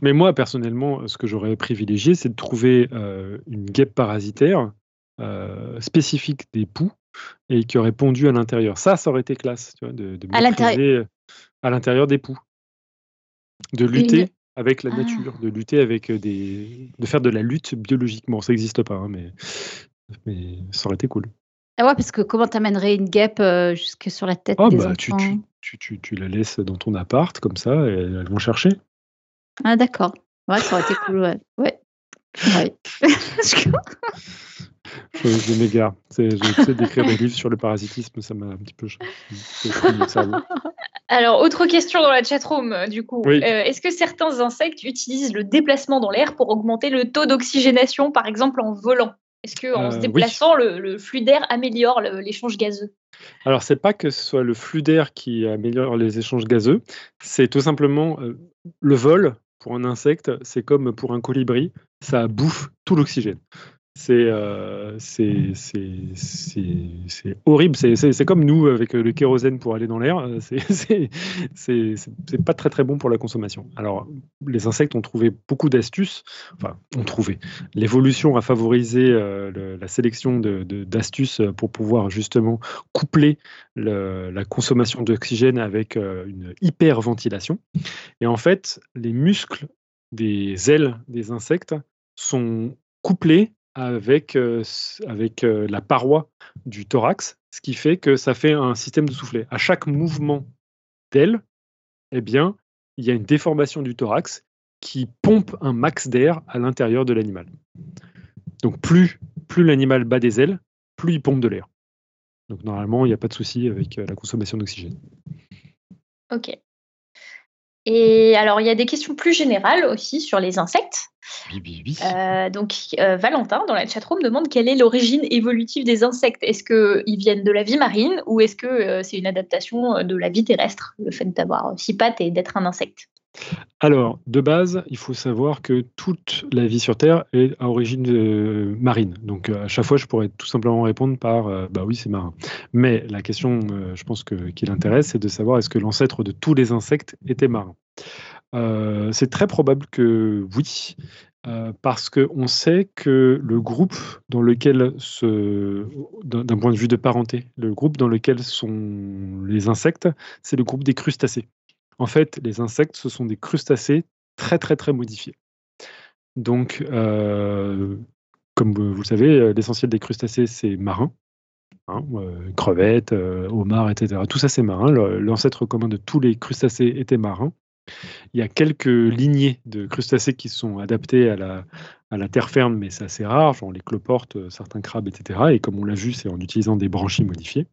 Mais moi, personnellement, ce que j'aurais privilégié, c'est de trouver euh, une guêpe parasitaire euh, spécifique des poux et qui aurait pondu à l'intérieur. Ça, ça aurait été classe, tu vois, de, de à l'intérieur. à l'intérieur des poux, de lutter une... avec la ah. nature, de lutter avec des, de faire de la lutte biologiquement. Ça n'existe pas, hein, mais mais ça aurait été cool. Ah ouais, parce que comment t'amènerais une guêpe euh, jusque sur la tête oh, des bah, enfants tu, tu, tu, tu, tu la laisses dans ton appart comme ça, et elles vont chercher. Ah d'accord, ouais, ça aurait été cool, ouais, ouais. ouais. Je, je m'égare. J'essaie d'écrire des livres sur le parasitisme, ça m'a un petit peu. C'est, c'est, c'est, c'est Alors, autre question dans la chatroom, du coup. Oui. Euh, est-ce que certains insectes utilisent le déplacement dans l'air pour augmenter le taux d'oxygénation, par exemple en volant ? Est-ce qu'en euh, se déplaçant, oui. le, le flux d'air améliore le, l'échange gazeux ? Alors, ce n'est pas que ce soit le flux d'air qui améliore les échanges gazeux, c'est tout simplement euh, le vol. Pour un insecte, c'est comme pour un colibri, ça bouffe tout l'oxygène. C'est, euh, c'est, c'est, c'est, c'est horrible. C'est, c'est, c'est comme nous avec le kérosène pour aller dans l'air. C'est, c'est, c'est, c'est pas très très bon pour la consommation. Alors, les insectes ont trouvé beaucoup d'astuces. Enfin, ont trouvé. L'évolution a favorisé euh, le, la sélection de, de, d'astuces pour pouvoir justement coupler le, la consommation d'oxygène avec euh, une hyperventilation. Et en fait, les muscles des ailes des insectes sont couplés avec, euh, avec euh, la paroi du thorax, ce qui fait que ça fait un système de soufflet. À chaque mouvement d'aile, eh bien, il y a une déformation du thorax qui pompe un max d'air à l'intérieur de l'animal. Donc plus, plus l'animal bat des ailes, plus il pompe de l'air. Donc normalement, il n'y a pas de souci avec euh, la consommation d'oxygène. Ok. Et alors, il y a des questions plus générales aussi sur les insectes. Oui, oui, oui. Euh, donc, euh, Valentin, dans la chatroom, demande quelle est l'origine évolutive des insectes. Est-ce qu'ils viennent de la vie marine ou est-ce que euh, c'est une adaptation de la vie terrestre, le fait d'avoir six pattes et d'être un insecte ? Alors, de base, il faut savoir que toute la vie sur Terre est à origine euh, marine. Donc, à chaque fois, je pourrais tout simplement répondre par euh, bah oui, c'est marin. Mais la question, euh, je pense que qui l'intéresse, c'est de savoir est-ce que l'ancêtre de tous les insectes était marin. Euh, c'est très probable que oui, euh, parce qu'on sait que le groupe dans lequel, se, d'un, d'un point de vue de parenté, le groupe dans lequel sont les insectes, c'est le groupe des crustacés. En fait, les insectes, ce sont des crustacés très, très, très modifiés. Donc, euh, comme vous le savez, l'essentiel des crustacés, c'est marin. Hein, euh, crevettes, euh, homards, et cetera. Tout ça, c'est marin. Le, l'ancêtre commun de tous les crustacés était marin. Il y a quelques lignées de crustacés qui sont adaptées à la, à la terre ferme, mais c'est assez rare, genre les cloportes, certains crabes, et cetera. Et comme on l'a vu, c'est en utilisant des branchies modifiées.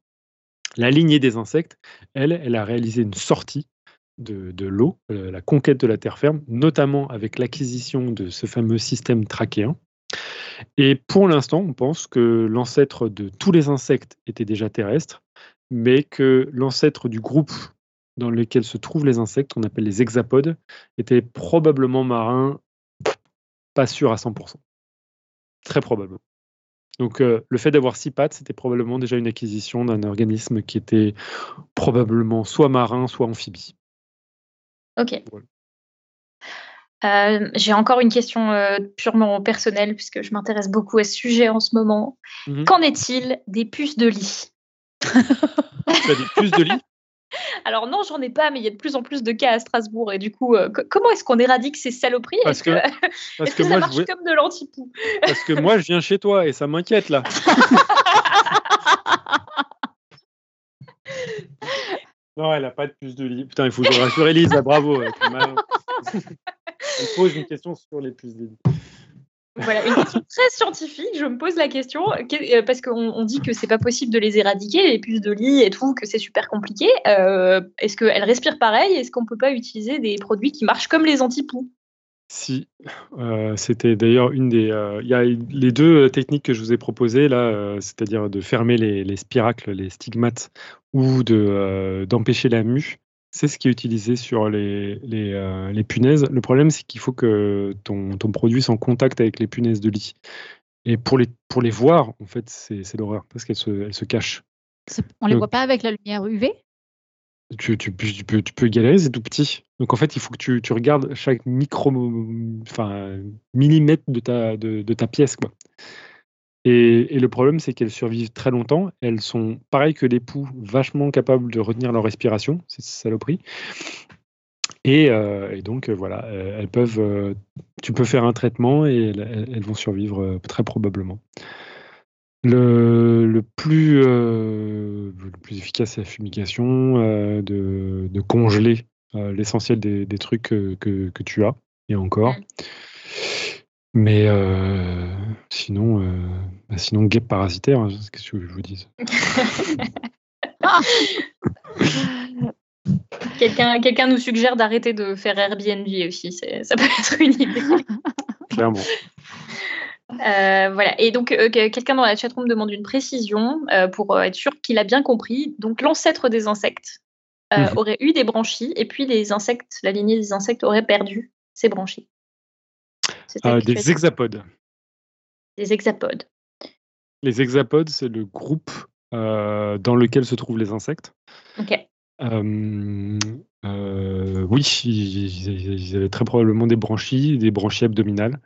La lignée des insectes, elle, elle a réalisé une sortie De, de l'eau, euh, la conquête de la terre ferme, notamment avec l'acquisition de ce fameux système trachéen. Et pour l'instant, on pense que l'ancêtre de tous les insectes était déjà terrestre, mais que l'ancêtre du groupe dans lequel se trouvent les insectes, qu'on appelle les hexapodes, était probablement marin, pas sûr à cent pour cent. Très probablement. Donc, euh, le fait d'avoir six pattes, c'était probablement déjà une acquisition d'un organisme qui était probablement soit marin, soit amphibie. Ok. Euh, j'ai encore une question euh, purement personnelle, puisque je m'intéresse beaucoup à ce sujet en ce moment. Mm-hmm. Qu'en est-il des puces de lit ? Tu as des puces de lit ? Alors non, j'en ai pas, mais il y a de plus en plus de cas à Strasbourg. Et du coup, euh, co- comment est-ce qu'on éradique ces saloperies ? Parce que, est-ce que, parce est-ce que, que ça moi, marche je... comme de l'anti-poux ? Parce que moi, je viens chez toi et ça m'inquiète, là. Non, elle n'a pas de puce de lit. Putain, il faut que je rassure Elise, là, bravo. Elle pose une question sur les puces de lit. Voilà, une question très scientifique. Je me pose la question, parce qu'on on dit que ce n'est pas possible de les éradiquer, les puces de lit et tout, que c'est super compliqué. Euh, est-ce qu'elles respirent pareil ? Est-ce qu'on ne peut pas utiliser des produits qui marchent comme les antipoux ? Si, euh, c'était d'ailleurs une des... Il euh, y a les deux techniques que je vous ai proposées, là, euh, c'est-à-dire de fermer les, les spiracles, les stigmates, ou de, euh, d'empêcher la mue. C'est ce qui est utilisé sur les, les, euh, les punaises. Le problème, c'est qu'il faut que ton, ton produit soit en contact avec les punaises de lit. Et pour les, pour les voir, en fait, c'est, c'est l'horreur, parce qu'elles se, elles se cachent. C'est, on ne les voit pas avec la lumière U V ? Tu, tu, tu, peux, tu peux galérer, c'est tout petit. Donc en fait, il faut que tu, tu regardes chaque micro, enfin, millimètre de ta, de, de ta pièce, quoi. Et, et le problème, c'est qu'elles survivent très longtemps. Elles sont, pareil que les poux, vachement capables de retenir leur respiration, c'est saloperie. Et, euh, et donc, voilà, elles peuvent, euh, tu peux faire un traitement et elles, elles vont survivre très probablement. Le, le, plus, euh, le plus efficace, c'est la fumigation, euh, de, de congeler euh, l'essentiel des, des trucs que, que, que tu as, et encore. Mais euh, sinon, euh, bah sinon, guêpe parasitaire, hein, c'est ce que je vous dis. Quelqu'un, quelqu'un nous suggère d'arrêter de faire Airbnb aussi, c'est, ça peut être une idée. Clairement. Euh, voilà. Et donc, euh, quelqu'un dans la chatroom demande une précision euh, pour être sûr qu'il a bien compris. Donc, l'ancêtre des insectes euh, mmh. aurait eu des branchies, et puis les insectes, la lignée des insectes aurait perdu ses branchies. Euh, des hexapodes. Des hexapodes. Les hexapodes, c'est le groupe euh, dans lequel se trouvent les insectes. Ok. Euh, euh, oui, ils avaient très probablement des branchies, des branchies abdominales.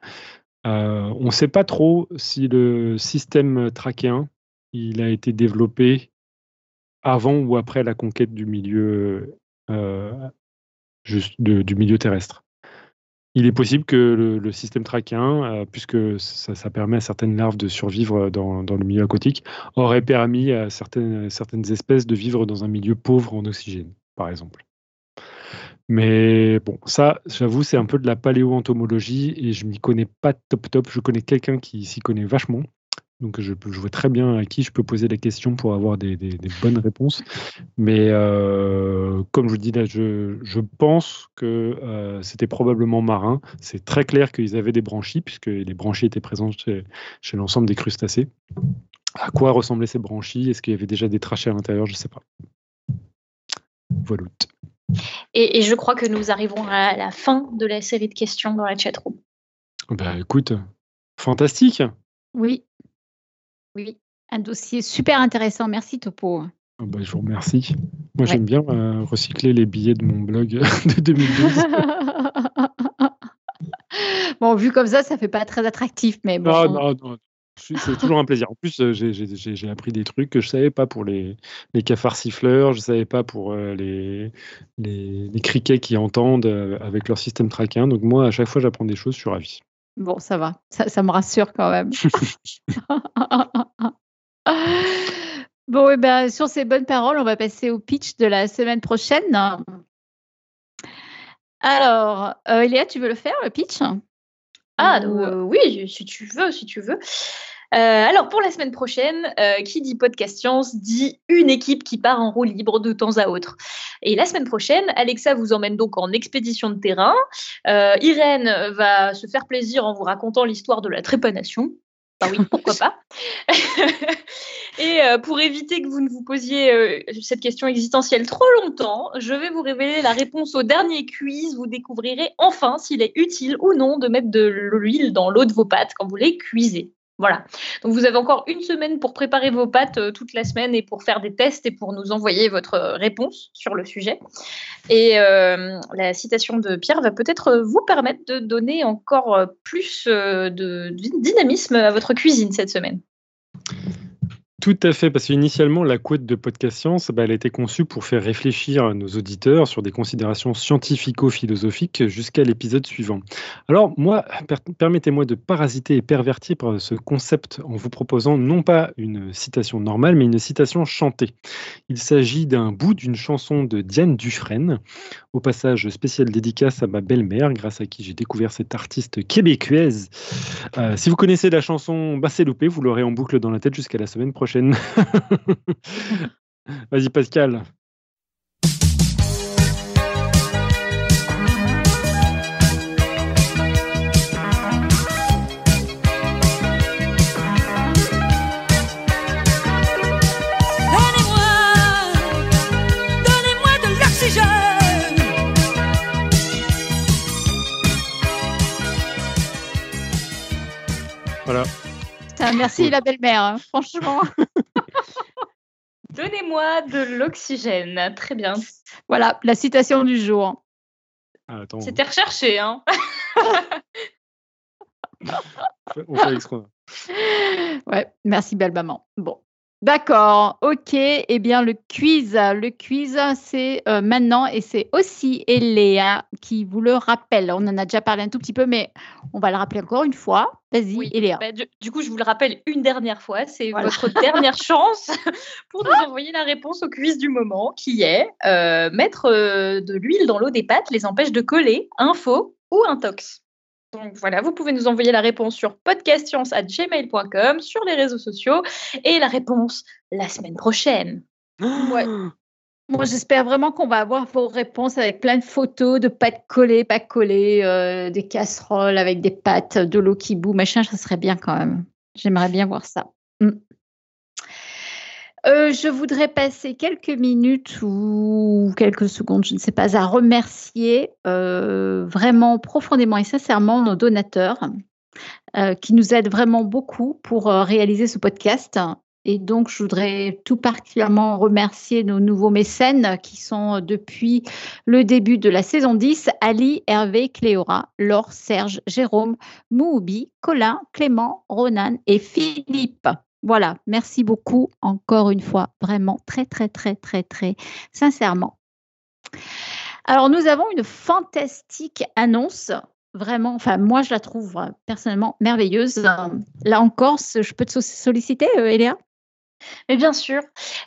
Euh, on ne sait pas trop si le système trachéen il a été développé avant ou après la conquête du milieu, euh, juste de, du milieu terrestre. Il est possible que le, le système trachéen, euh, puisque ça, ça permet à certaines larves de survivre dans, dans le milieu aquatique, aurait permis à certaines, certaines espèces de vivre dans un milieu pauvre en oxygène, par exemple. Mais bon, ça, j'avoue, c'est un peu de la paléo-entomologie et je m'y connais pas top top. Je connais quelqu'un qui s'y connaît vachement, donc je, je vois très bien à qui je peux poser la question pour avoir des, des, des bonnes réponses. Mais euh, comme je vous dis là, je, je pense que euh, c'était probablement marin. C'est très clair qu'ils avaient des branchies puisque les branchies étaient présentes chez, chez l'ensemble des crustacés. À quoi ressemblaient ces branchies? Est-ce qu'il y avait déjà des trachées à l'intérieur? Je ne sais pas. Voilà. Et, et je crois que nous arrivons à la fin de la série de questions dans la chatroom. Ben, écoute, fantastique. Oui, oui, un dossier super intéressant. Merci Topo. Ben, je vous remercie. Moi, ouais. J'aime bien euh, recycler les billets de mon blog de deux mille douze. Bon, vu comme ça, ça fait pas très attractif, mais bon. Non, non, non. C'est toujours un plaisir. En plus, j'ai, j'ai, j'ai appris des trucs que je ne savais pas pour les, les cafards siffleurs, je ne savais pas pour les, les, les criquets qui entendent avec leur système trachéen. Donc moi, à chaque fois, j'apprends des choses, je suis ravi. Bon, ça va. Ça, ça me rassure quand même. Bon, et ben, sur ces bonnes paroles, on va passer au pitch de la semaine prochaine. Alors, euh, Eléa, tu veux le faire, le pitch ? Ah, donc, euh, oui, si tu veux, si tu veux. Euh, alors, pour la semaine prochaine, euh, qui dit Podcast Science dit une équipe qui part en roue libre de temps à autre. Et la semaine prochaine, Alexa vous emmène donc en expédition de terrain. Euh, Irène va se faire plaisir en vous racontant l'histoire de la trépanation. Bah oui, pourquoi pas. Et euh, pour éviter que vous ne vous posiez euh, cette question existentielle trop longtemps, je vais vous révéler la réponse au dernier quiz. Vous découvrirez enfin s'il est utile ou non de mettre de l'huile dans l'eau de vos pâtes quand vous les cuisez. Voilà. Donc vous avez encore une semaine pour préparer vos pâtes euh, toute la semaine et pour faire des tests et pour nous envoyer votre réponse sur le sujet. Et euh, la citation de Pierre va peut-être vous permettre de donner encore plus euh, de, de dynamisme à votre cuisine cette semaine. Tout à fait, parce qu'initialement, la couette de Podcast Science, bah, elle a été conçue pour faire réfléchir nos auditeurs sur des considérations scientifico-philosophiques jusqu'à l'épisode suivant. Alors, moi, per- permettez-moi de parasiter et pervertir par ce concept en vous proposant non pas une citation normale, mais une citation chantée. Il s'agit d'un bout d'une chanson de Diane Dufresne, au passage spécial dédicace à ma belle-mère, grâce à qui j'ai découvert cette artiste québécoise. Euh, si vous connaissez la chanson, bah, c'est loupé, vous l'aurez en boucle dans la tête jusqu'à la semaine prochaine. Vas-y Pascal. Voilà. Merci la belle-mère, hein, franchement. Donnez-moi de l'oxygène. Très bien. Voilà, la citation du jour. Ah, attends. C'était recherché, hein. On fait l'extra. Ouais, merci belle-maman. Bon, d'accord, ok. Eh bien, le quiz, le quiz, c'est euh, maintenant et c'est aussi Eléa qui vous le rappelle. On en a déjà parlé un tout petit peu, mais on va le rappeler encore une fois. Vas-y, oui. Eléa. Bah, du, du coup, je vous le rappelle une dernière fois. C'est voilà. Votre dernière chance pour nous envoyer la réponse au quiz du moment, qui est euh, mettre euh, de l'huile dans l'eau des pâtes les empêche de coller, un faux ou un tox. Donc voilà, vous pouvez nous envoyer la réponse sur podcast science arobase gmail point com, sur les réseaux sociaux, et la réponse la semaine prochaine. Ouais. Bon, j'espère vraiment qu'on va avoir vos réponses avec plein de photos de pâtes collées, pas collées, euh, des casseroles avec des pâtes, de l'eau qui bout, machin, ça serait bien quand même. J'aimerais bien voir ça. Mm. Euh, je voudrais passer quelques minutes ou quelques secondes, je ne sais pas, à remercier euh, vraiment profondément et sincèrement nos donateurs euh, qui nous aident vraiment beaucoup pour euh, réaliser ce podcast. Et donc, je voudrais tout particulièrement remercier nos nouveaux mécènes qui sont depuis le début de la saison dix, Ali, Hervé, Cléora, Laure, Serge, Jérôme, Mouhoubi, Colin, Clément, Ronan et Philippe. Voilà, merci beaucoup encore une fois, vraiment très, très, très, très, très sincèrement. Alors, nous avons une fantastique annonce, vraiment, enfin, moi, je la trouve personnellement merveilleuse. Là encore, je peux te solliciter, Eléa ? Mais bien sûr.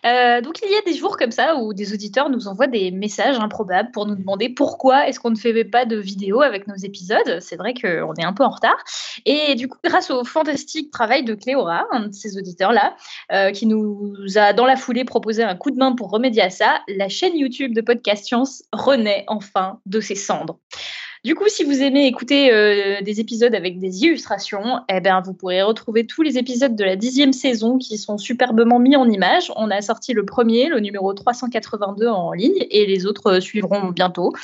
Euh, donc, il y a des jours comme ça où des auditeurs nous envoient des messages improbables pour nous demander pourquoi est-ce qu'on ne fait pas de vidéo avec nos épisodes. C'est vrai qu'on est un peu en retard. Et du coup, grâce au fantastique travail de Cléora, un de ces auditeurs-là, euh, qui nous a, dans la foulée, proposé un coup de main pour remédier à ça, la chaîne YouTube de Podcast Science renaît enfin de ses cendres. Du coup, si vous aimez écouter euh, des épisodes avec des illustrations, eh ben, vous pourrez retrouver tous les épisodes de la dixième saison qui sont superbement mis en images. On a sorti le premier, le numéro trois cent quatre-vingt-deux en ligne, et les autres suivront bientôt,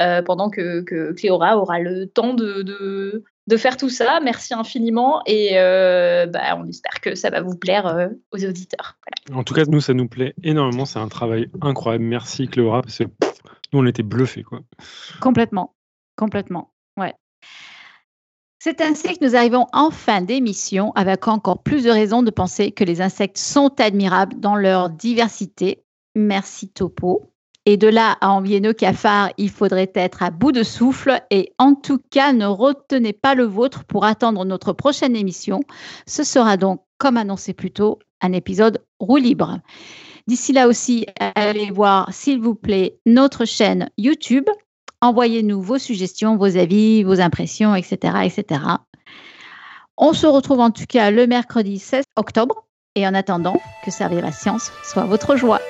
euh, pendant que, que Cléora aura le temps de, de, de faire tout ça. Merci infiniment, et euh, bah, on espère que ça va vous plaire euh, aux auditeurs. Voilà. En tout cas, nous, ça nous plaît énormément. C'est un travail incroyable. Merci Cléora, parce que nous, on était bluffés, quoi. Complètement. Complètement, ouais. C'est ainsi que nous arrivons en fin d'émission avec encore plus de raisons de penser que les insectes sont admirables dans leur diversité. Merci Topo. Et de là à envier nos cafards, il faudrait être à bout de souffle. Et en tout cas, ne retenez pas le vôtre pour attendre notre prochaine émission. Ce sera donc, comme annoncé plus tôt, un épisode roue libre. D'ici là aussi, allez voir, s'il vous plaît, notre chaîne YouTube. Envoyez-nous vos suggestions, vos avis, vos impressions, et cetera, et cetera. On se retrouve en tout cas le mercredi seize octobre. Et en attendant, que servir la science soit votre joie.